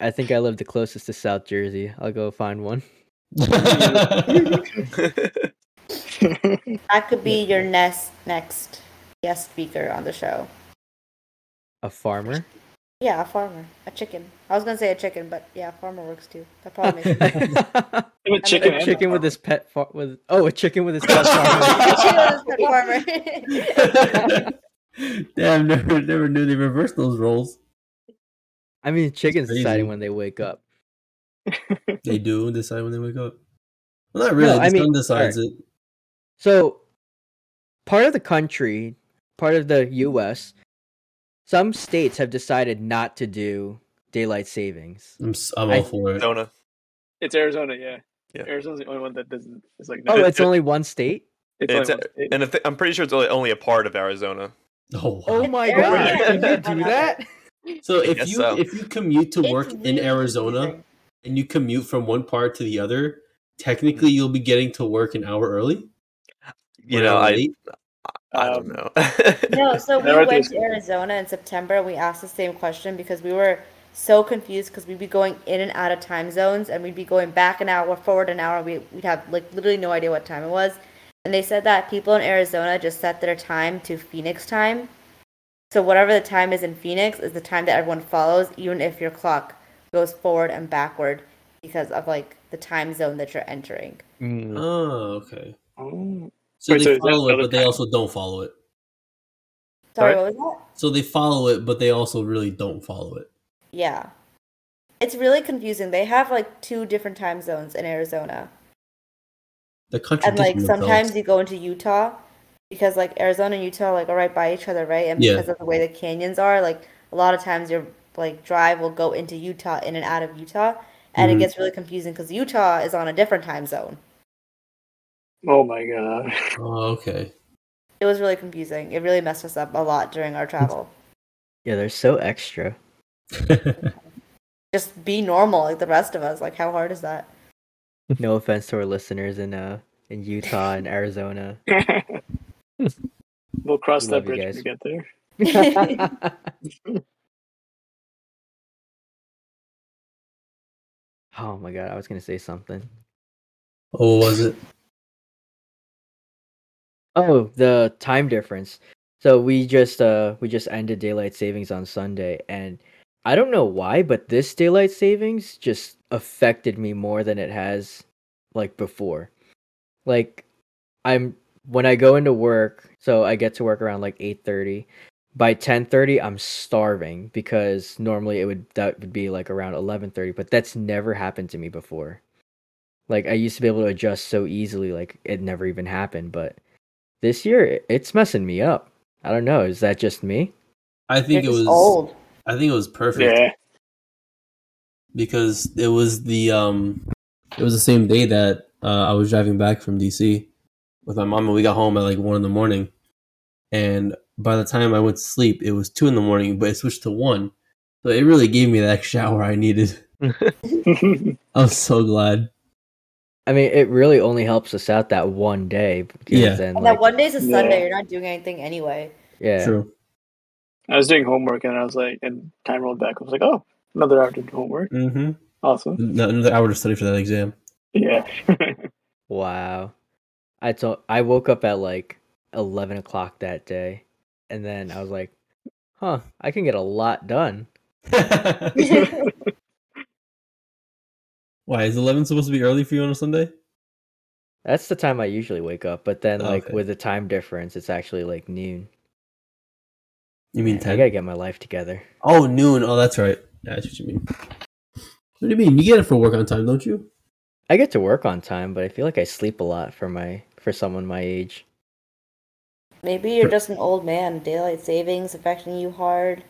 I think I live the closest to South Jersey. I'll go find one. That could be your next next guest speaker on the show. A farmer? Yeah, a farmer. A chicken. I was gonna say a chicken, but yeah, a farmer works too. That probably makes sense. A chicken, a chicken with his pet far- with oh, a chicken with his pet farmer. A chicken with his pet farmer. Damn, never never knew they reversed those roles. I mean, chickens decide when they wake up. They do decide when they wake up. Well, not really. No, the mean, sun decides right. it. So, part of the country, part of the U S, some states have decided not to do daylight savings. I'm, I'm I, all for it. Arizona. It's Arizona, yeah. yeah. Arizona's the only one that doesn't. It's like no. Oh, it's it, only one state? It's, it's only a, one state. And if they, I'm pretty sure it's only, only a part of Arizona. Oh, oh my God. Can you do that? So if you so. if you commute to work in Arizona and you commute from one part to the other, technically you'll be getting to work an hour early. You know, I, I don't know. No, so we went to Arizona in September and we asked the same question because we were so confused because we'd be going in and out of time zones and we'd be going back an hour, forward an hour. We, we'd have like literally no idea what time it was. And they said that people in Arizona just set their time to Phoenix time. So whatever the time is in Phoenix is the time that everyone follows, even if your clock goes forward and backward because of like the time zone that you're entering. Mm. Oh, okay. Oh. So Wait, they so follow it, but they also don't follow it. Sorry, what was that? So they follow it, but they also really don't follow it. Yeah. It's really confusing. They have like two different time zones in Arizona. The country And like sometimes you go into Utah. Because, like, Arizona and Utah, like, are right by each other, right? And yeah. because of the way the canyons are, like, a lot of times your, like, drive will go into Utah, in and out of Utah. And mm-hmm. it gets really confusing because Utah is on a different time zone. Oh, my God. Oh, okay. It was really confusing. It really messed us up a lot during our travel. Yeah, they're so extra. Just be normal like the rest of us. Like, how hard is that? No offense to our listeners in uh in Utah and Arizona. We'll cross we that bridge when we get there. Oh my God, I was going to say something. Oh, what was it? Oh, the time difference. So we just uh, we just ended daylight savings on Sunday, and I don't know why, but this daylight savings just affected me more than it has like before. Like I'm When I go into work, so I get to work around like eight thirty. By ten thirty, I'm starving because normally it would that would be like around eleven thirty, but that's never happened to me before. Like I used to be able to adjust so easily, like it never even happened, but this year it's messing me up. I don't know, is that just me? I think it's it was old. I think it was perfect. Yeah. Because it was the um it was the same day that uh, I was driving back from D C with my mom, and we got home at like one in the morning, and by the time I went to sleep, it was two in the morning, but it switched to one. So it really gave me that extra hour I needed. I was so glad. I mean, it really only helps us out that one day. Yeah. Then, like, that one day's a Sunday. Yeah. You're not doing anything anyway. Yeah. True. I was doing homework and I was like, and time rolled back. I was like, oh, another hour to do homework. Mm-hmm. Awesome. Another hour to study for that exam. Yeah. Wow. I told, I woke up at like eleven o'clock that day. And then I was like, huh, I can get a lot done. Why, is eleven supposed to be early for you on a Sunday? That's the time I usually wake up. But then, oh, like, okay. With the time difference, it's actually like noon. You mean ten? I gotta get my life together. Oh, noon. Oh, that's right. That's what you mean. What do you mean? You get it for work on time, don't you? I get to work on time, but I feel like I sleep a lot for my for someone my age. Maybe you're just an old man. Daylight savings affecting you hard.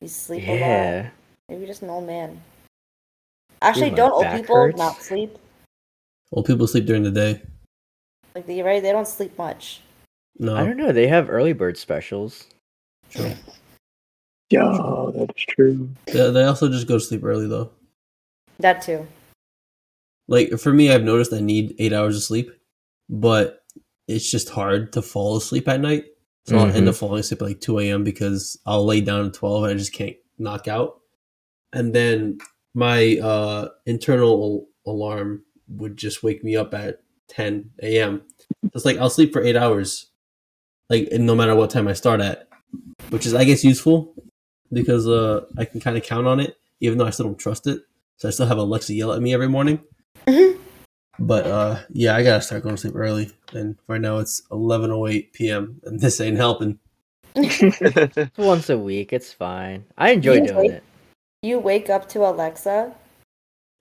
You sleep yeah. a lot. Maybe you're just an old man. Actually, Dude, don't old people hurts. not sleep? Old people sleep during the day. Like they right? They don't sleep much. No, I don't know. They have early bird specials. True. Yeah, that's true. They, they also just go to sleep early, though. That too. Like, for me, I've noticed I need eight hours of sleep, but it's just hard to fall asleep at night. So mm-hmm. I'll end up falling asleep at like two a.m. because I'll lay down at twelve and I just can't knock out. And then my uh, internal alarm would just wake me up at ten a.m. It's like I'll sleep for eight hours, like no matter what time I start at, which is, I guess, useful because uh, I can kind of count on it, even though I still don't trust it. So I still have Alexa yell at me every morning. Mm-hmm. But uh, yeah, I gotta start going to sleep early. And right now it's eleven oh eight p.m. and this ain't helping. Once a week, it's fine. I enjoy you doing wake, it. You wake up to Alexa?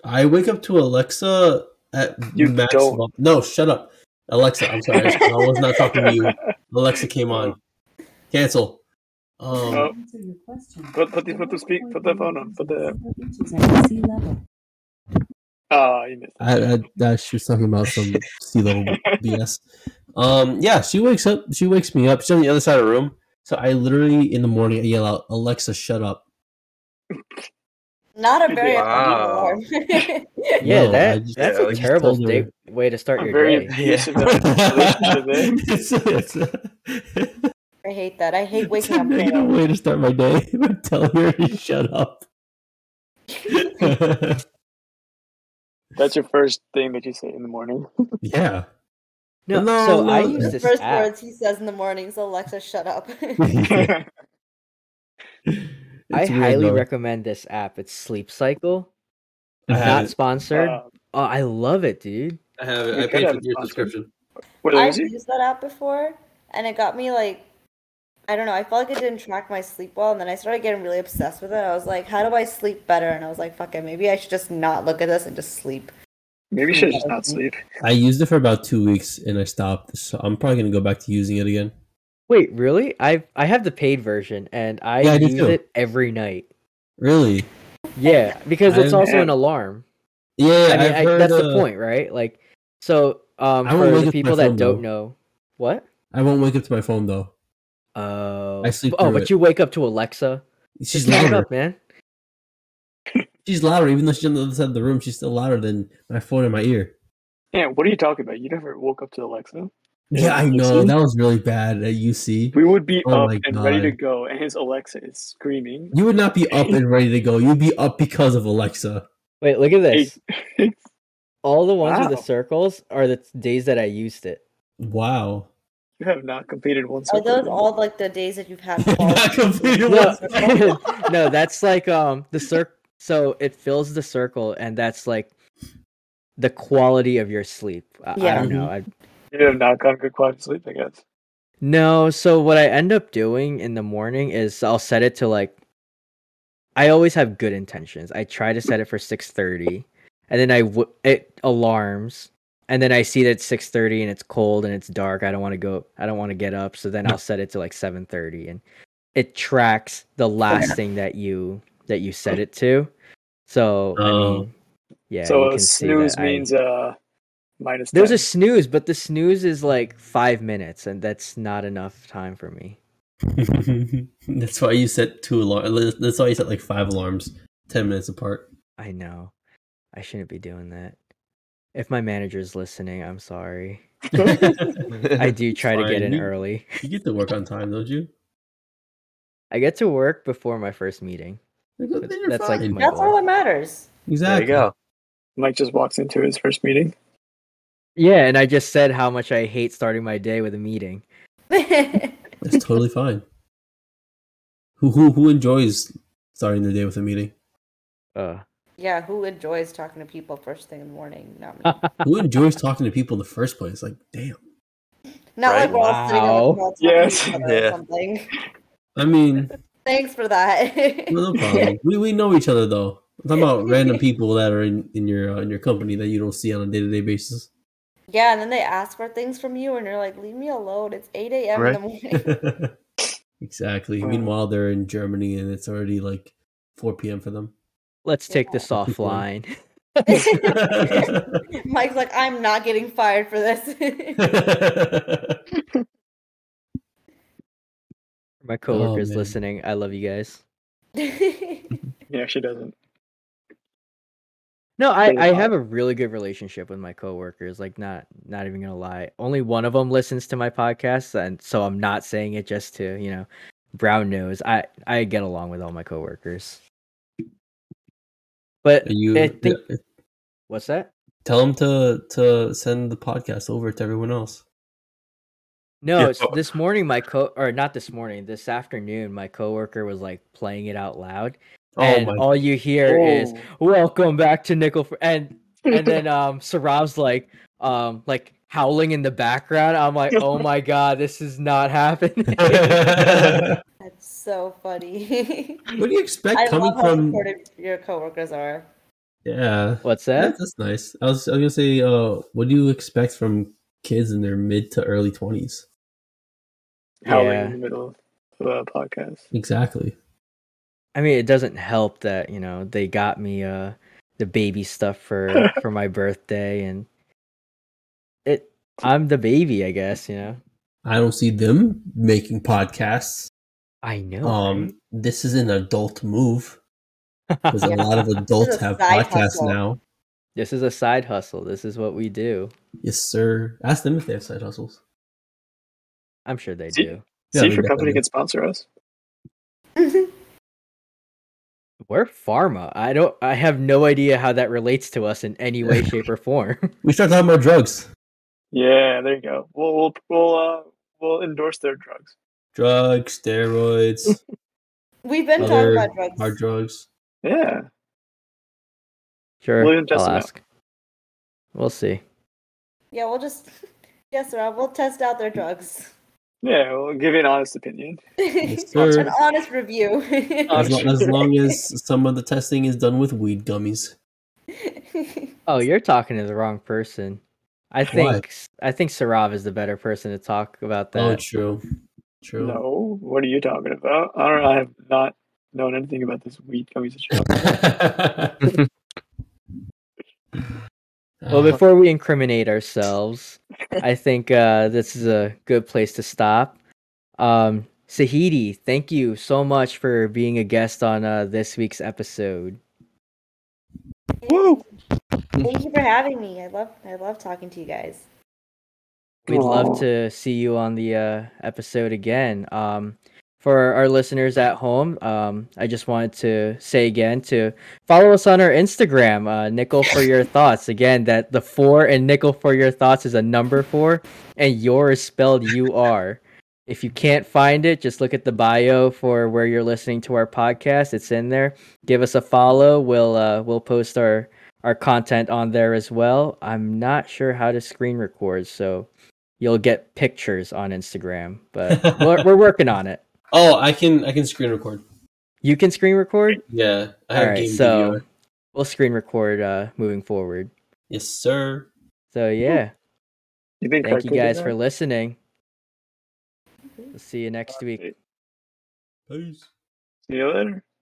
I wake up to Alexa at you maximum. Don't. No, shut up, Alexa. I'm sorry, I was not talking to you. Alexa came on. Cancel. Um, oh. Put put the, put the speak. Put the phone on. Put the. Oh, you missed I, I, I, she was talking about some sea level B S. Um, yeah, she wakes up. She wakes me up. She's on the other side of the room. So I literally, in the morning, I yell out, Alexa, shut up. Not a very wow. effective alarm. Yeah, no, that, just, that's yeah, a I terrible day, way to start I'm your very, day. Yeah. it's, it's a, I hate that. I hate waking up. It's a negative way to start my day. I'm telling her to shut up. That's your first thing that you say in the morning. Yeah. No, no so no, I use this first app. Words he says in the morning. So Alexa, shut up. I weird, highly though. recommend this app. It's Sleep Cycle. It's not it. sponsored. Uh, oh, I love it, dude. I have it. I paid for your subscription. I've used that app before, and it got me like, I don't know. I felt like it didn't track my sleep well, and then I started getting really obsessed with it. I was like, how do I sleep better? And I was like, fuck it, maybe I should just not look at this and just sleep. Maybe you should just not sleep. I used it for about two weeks, and I stopped, so I'm probably going to go back to using it again. Wait, really? I I have the paid version, and I yeah, use I it every night. Really? Yeah, because it's I'm, also an alarm. Yeah, I mean, I've I, heard, that's uh, the point, right? Like, So, um, for the people that phone, don't though. know... What? I won't wake up to my phone, though. Uh, I sleep oh, but it. you wake up to Alexa. She's louder, up, man. She's louder, even though she's on the other side of the room. She's still louder than my phone in my ear. Yeah, what are you talking about? You never woke up to Alexa? Yeah, yeah I know. That was really bad at U C. We would be oh up and God. ready to go, and his Alexa is screaming. You would not be up and ready to go. You'd be up because of Alexa. Wait, look at this. All the ones wow. with the circles are the days that I used it. Wow. You have not completed one circle. Are those all like the days that you've had? Not completed one circle. No, that's like um the circle. So it fills the circle, and that's like the quality of your sleep. I, yeah. I don't know. I, you have not gotten good quality sleep, I guess. No. So what I end up doing in the morning is I'll set it to like. I always have good intentions. I try to set it for six thirty, and then I w- it alarms. And then I see that it's six thirty and it's cold and it's dark. I don't want to go. I don't want to get up. So then I'll set it to like seven thirty, and it tracks the last yeah. thing that you that you set it to. So uh, I mean, yeah. So a snooze means I, uh minus. There's ten. A snooze, but the snooze is like five minutes, and that's not enough time for me. That's why you set two alarms. That's why you set like five alarms, ten minutes apart. I know. I shouldn't be doing that. If my manager's listening, I'm sorry. I do try Fine. to get in you, early. You get to work on time, don't you? I get to work before my first meeting. That's fine. like my That's goal. all that matters. Exactly. There you go. Mike just walks into his first meeting. Yeah, and I just said how much I hate starting my day with a meeting. That's totally fine. Who who who enjoys starting their day with a meeting? Uh. Yeah, who enjoys talking to people first thing in the morning? Not me. Who enjoys talking to people in the first place? Like, damn. Not right? like we're all sitting on the yes. yeah. or something. I mean. Thanks for that. No problem. We we know each other though. I'm talking about random people that are in, in your uh, in your company that you don't see on a day to day basis. Yeah, and then they ask for things from you, and you're like, "Leave me alone! It's eight a.m. right? in the morning." Exactly. Wow. Meanwhile, they're in Germany, and it's already like four p.m. for them. Let's take yeah. this offline. Mike's like, "I'm not getting fired for this." My coworker's oh, listening. I love you guys. Yeah, she doesn't. No, I, I have a really good relationship with my coworkers. Like, not not even gonna lie. Only one of them listens to my podcast, and so I'm not saying it just to, you know, brown nose. I, I get along with all my coworkers. But you, I think, yeah. what's that? Tell them to to send the podcast over to everyone else. No, yeah. so this morning my co or not this morning, this afternoon my coworker was like playing it out loud. Oh, and my. all you hear oh. is "Welcome back to Nickel," for-, and and then um, Sarab's like um like howling in the background. I'm like, oh my god, this is not happening. That's so funny. What do you expect I coming love how from supportive your coworkers are? Yeah, what's that? That's, that's nice. I was I was gonna say, uh, what do you expect from kids in their mid to early twenties? Howling yeah. in the middle of a podcast. Exactly. I mean, it doesn't help that, you know, they got me uh, the baby stuff for, for my birthday, and it. I'm the baby, I guess, you know. I don't see them making podcasts. I know. Um, right? This is an adult move, because yeah. a lot of adults have podcasts hustle. now. This is a side hustle. This is what we do. Yes, sir. Ask them if they have side hustles. I'm sure they see, do. See yeah, if your company can sponsor us. We're pharma. I don't. I have no idea how that relates to us in any way, shape, or form. We start talking about drugs. Yeah, there you go. We'll we'll we'll, uh, we'll endorse their drugs. Drugs, steroids. We've been talking about drugs. Hard drugs. Yeah. Sure. We'll, I'll ask. We'll see. Yeah, we'll just. Yes, Rob. We'll test out their drugs. Yeah, we'll give you an honest opinion. Yes, an honest review. As, lo- as long as some of the testing is done with weed gummies. Oh, you're talking to the wrong person. I think what? I think Sarav is the better person to talk about that. Oh, true. True. No, what are you talking about? I don't know. I have not known anything about this weed gummies. Well, before we incriminate ourselves, I think uh, this is a good place to stop. Um, Sahiti, thank you so much for being a guest on uh, this week's episode. Woo! Thank you for having me. I love, I love talking to you guys. We'd Aww. love to see you on the uh, episode again. Um, For our listeners at home, um, I just wanted to say again to follow us on our Instagram, uh, Nickel for Your Thoughts. Again, that the four and Nickel for Your Thoughts is a number four, and your is spelled U R. If you can't find it, just look at the bio for where you're listening to our podcast. It's in there. Give us a follow. We'll uh, we'll post our, our content on there as well. I'm not sure how to screen record, so you'll get pictures on Instagram, but we're, we're working on it. Oh, I can I can screen record. You can screen record? Yeah. I have All right, game so video. We'll screen record uh, moving forward. Yes, sir. So, yeah. You think Thank you guys for listening. We'll see you next week. Peace. See you later.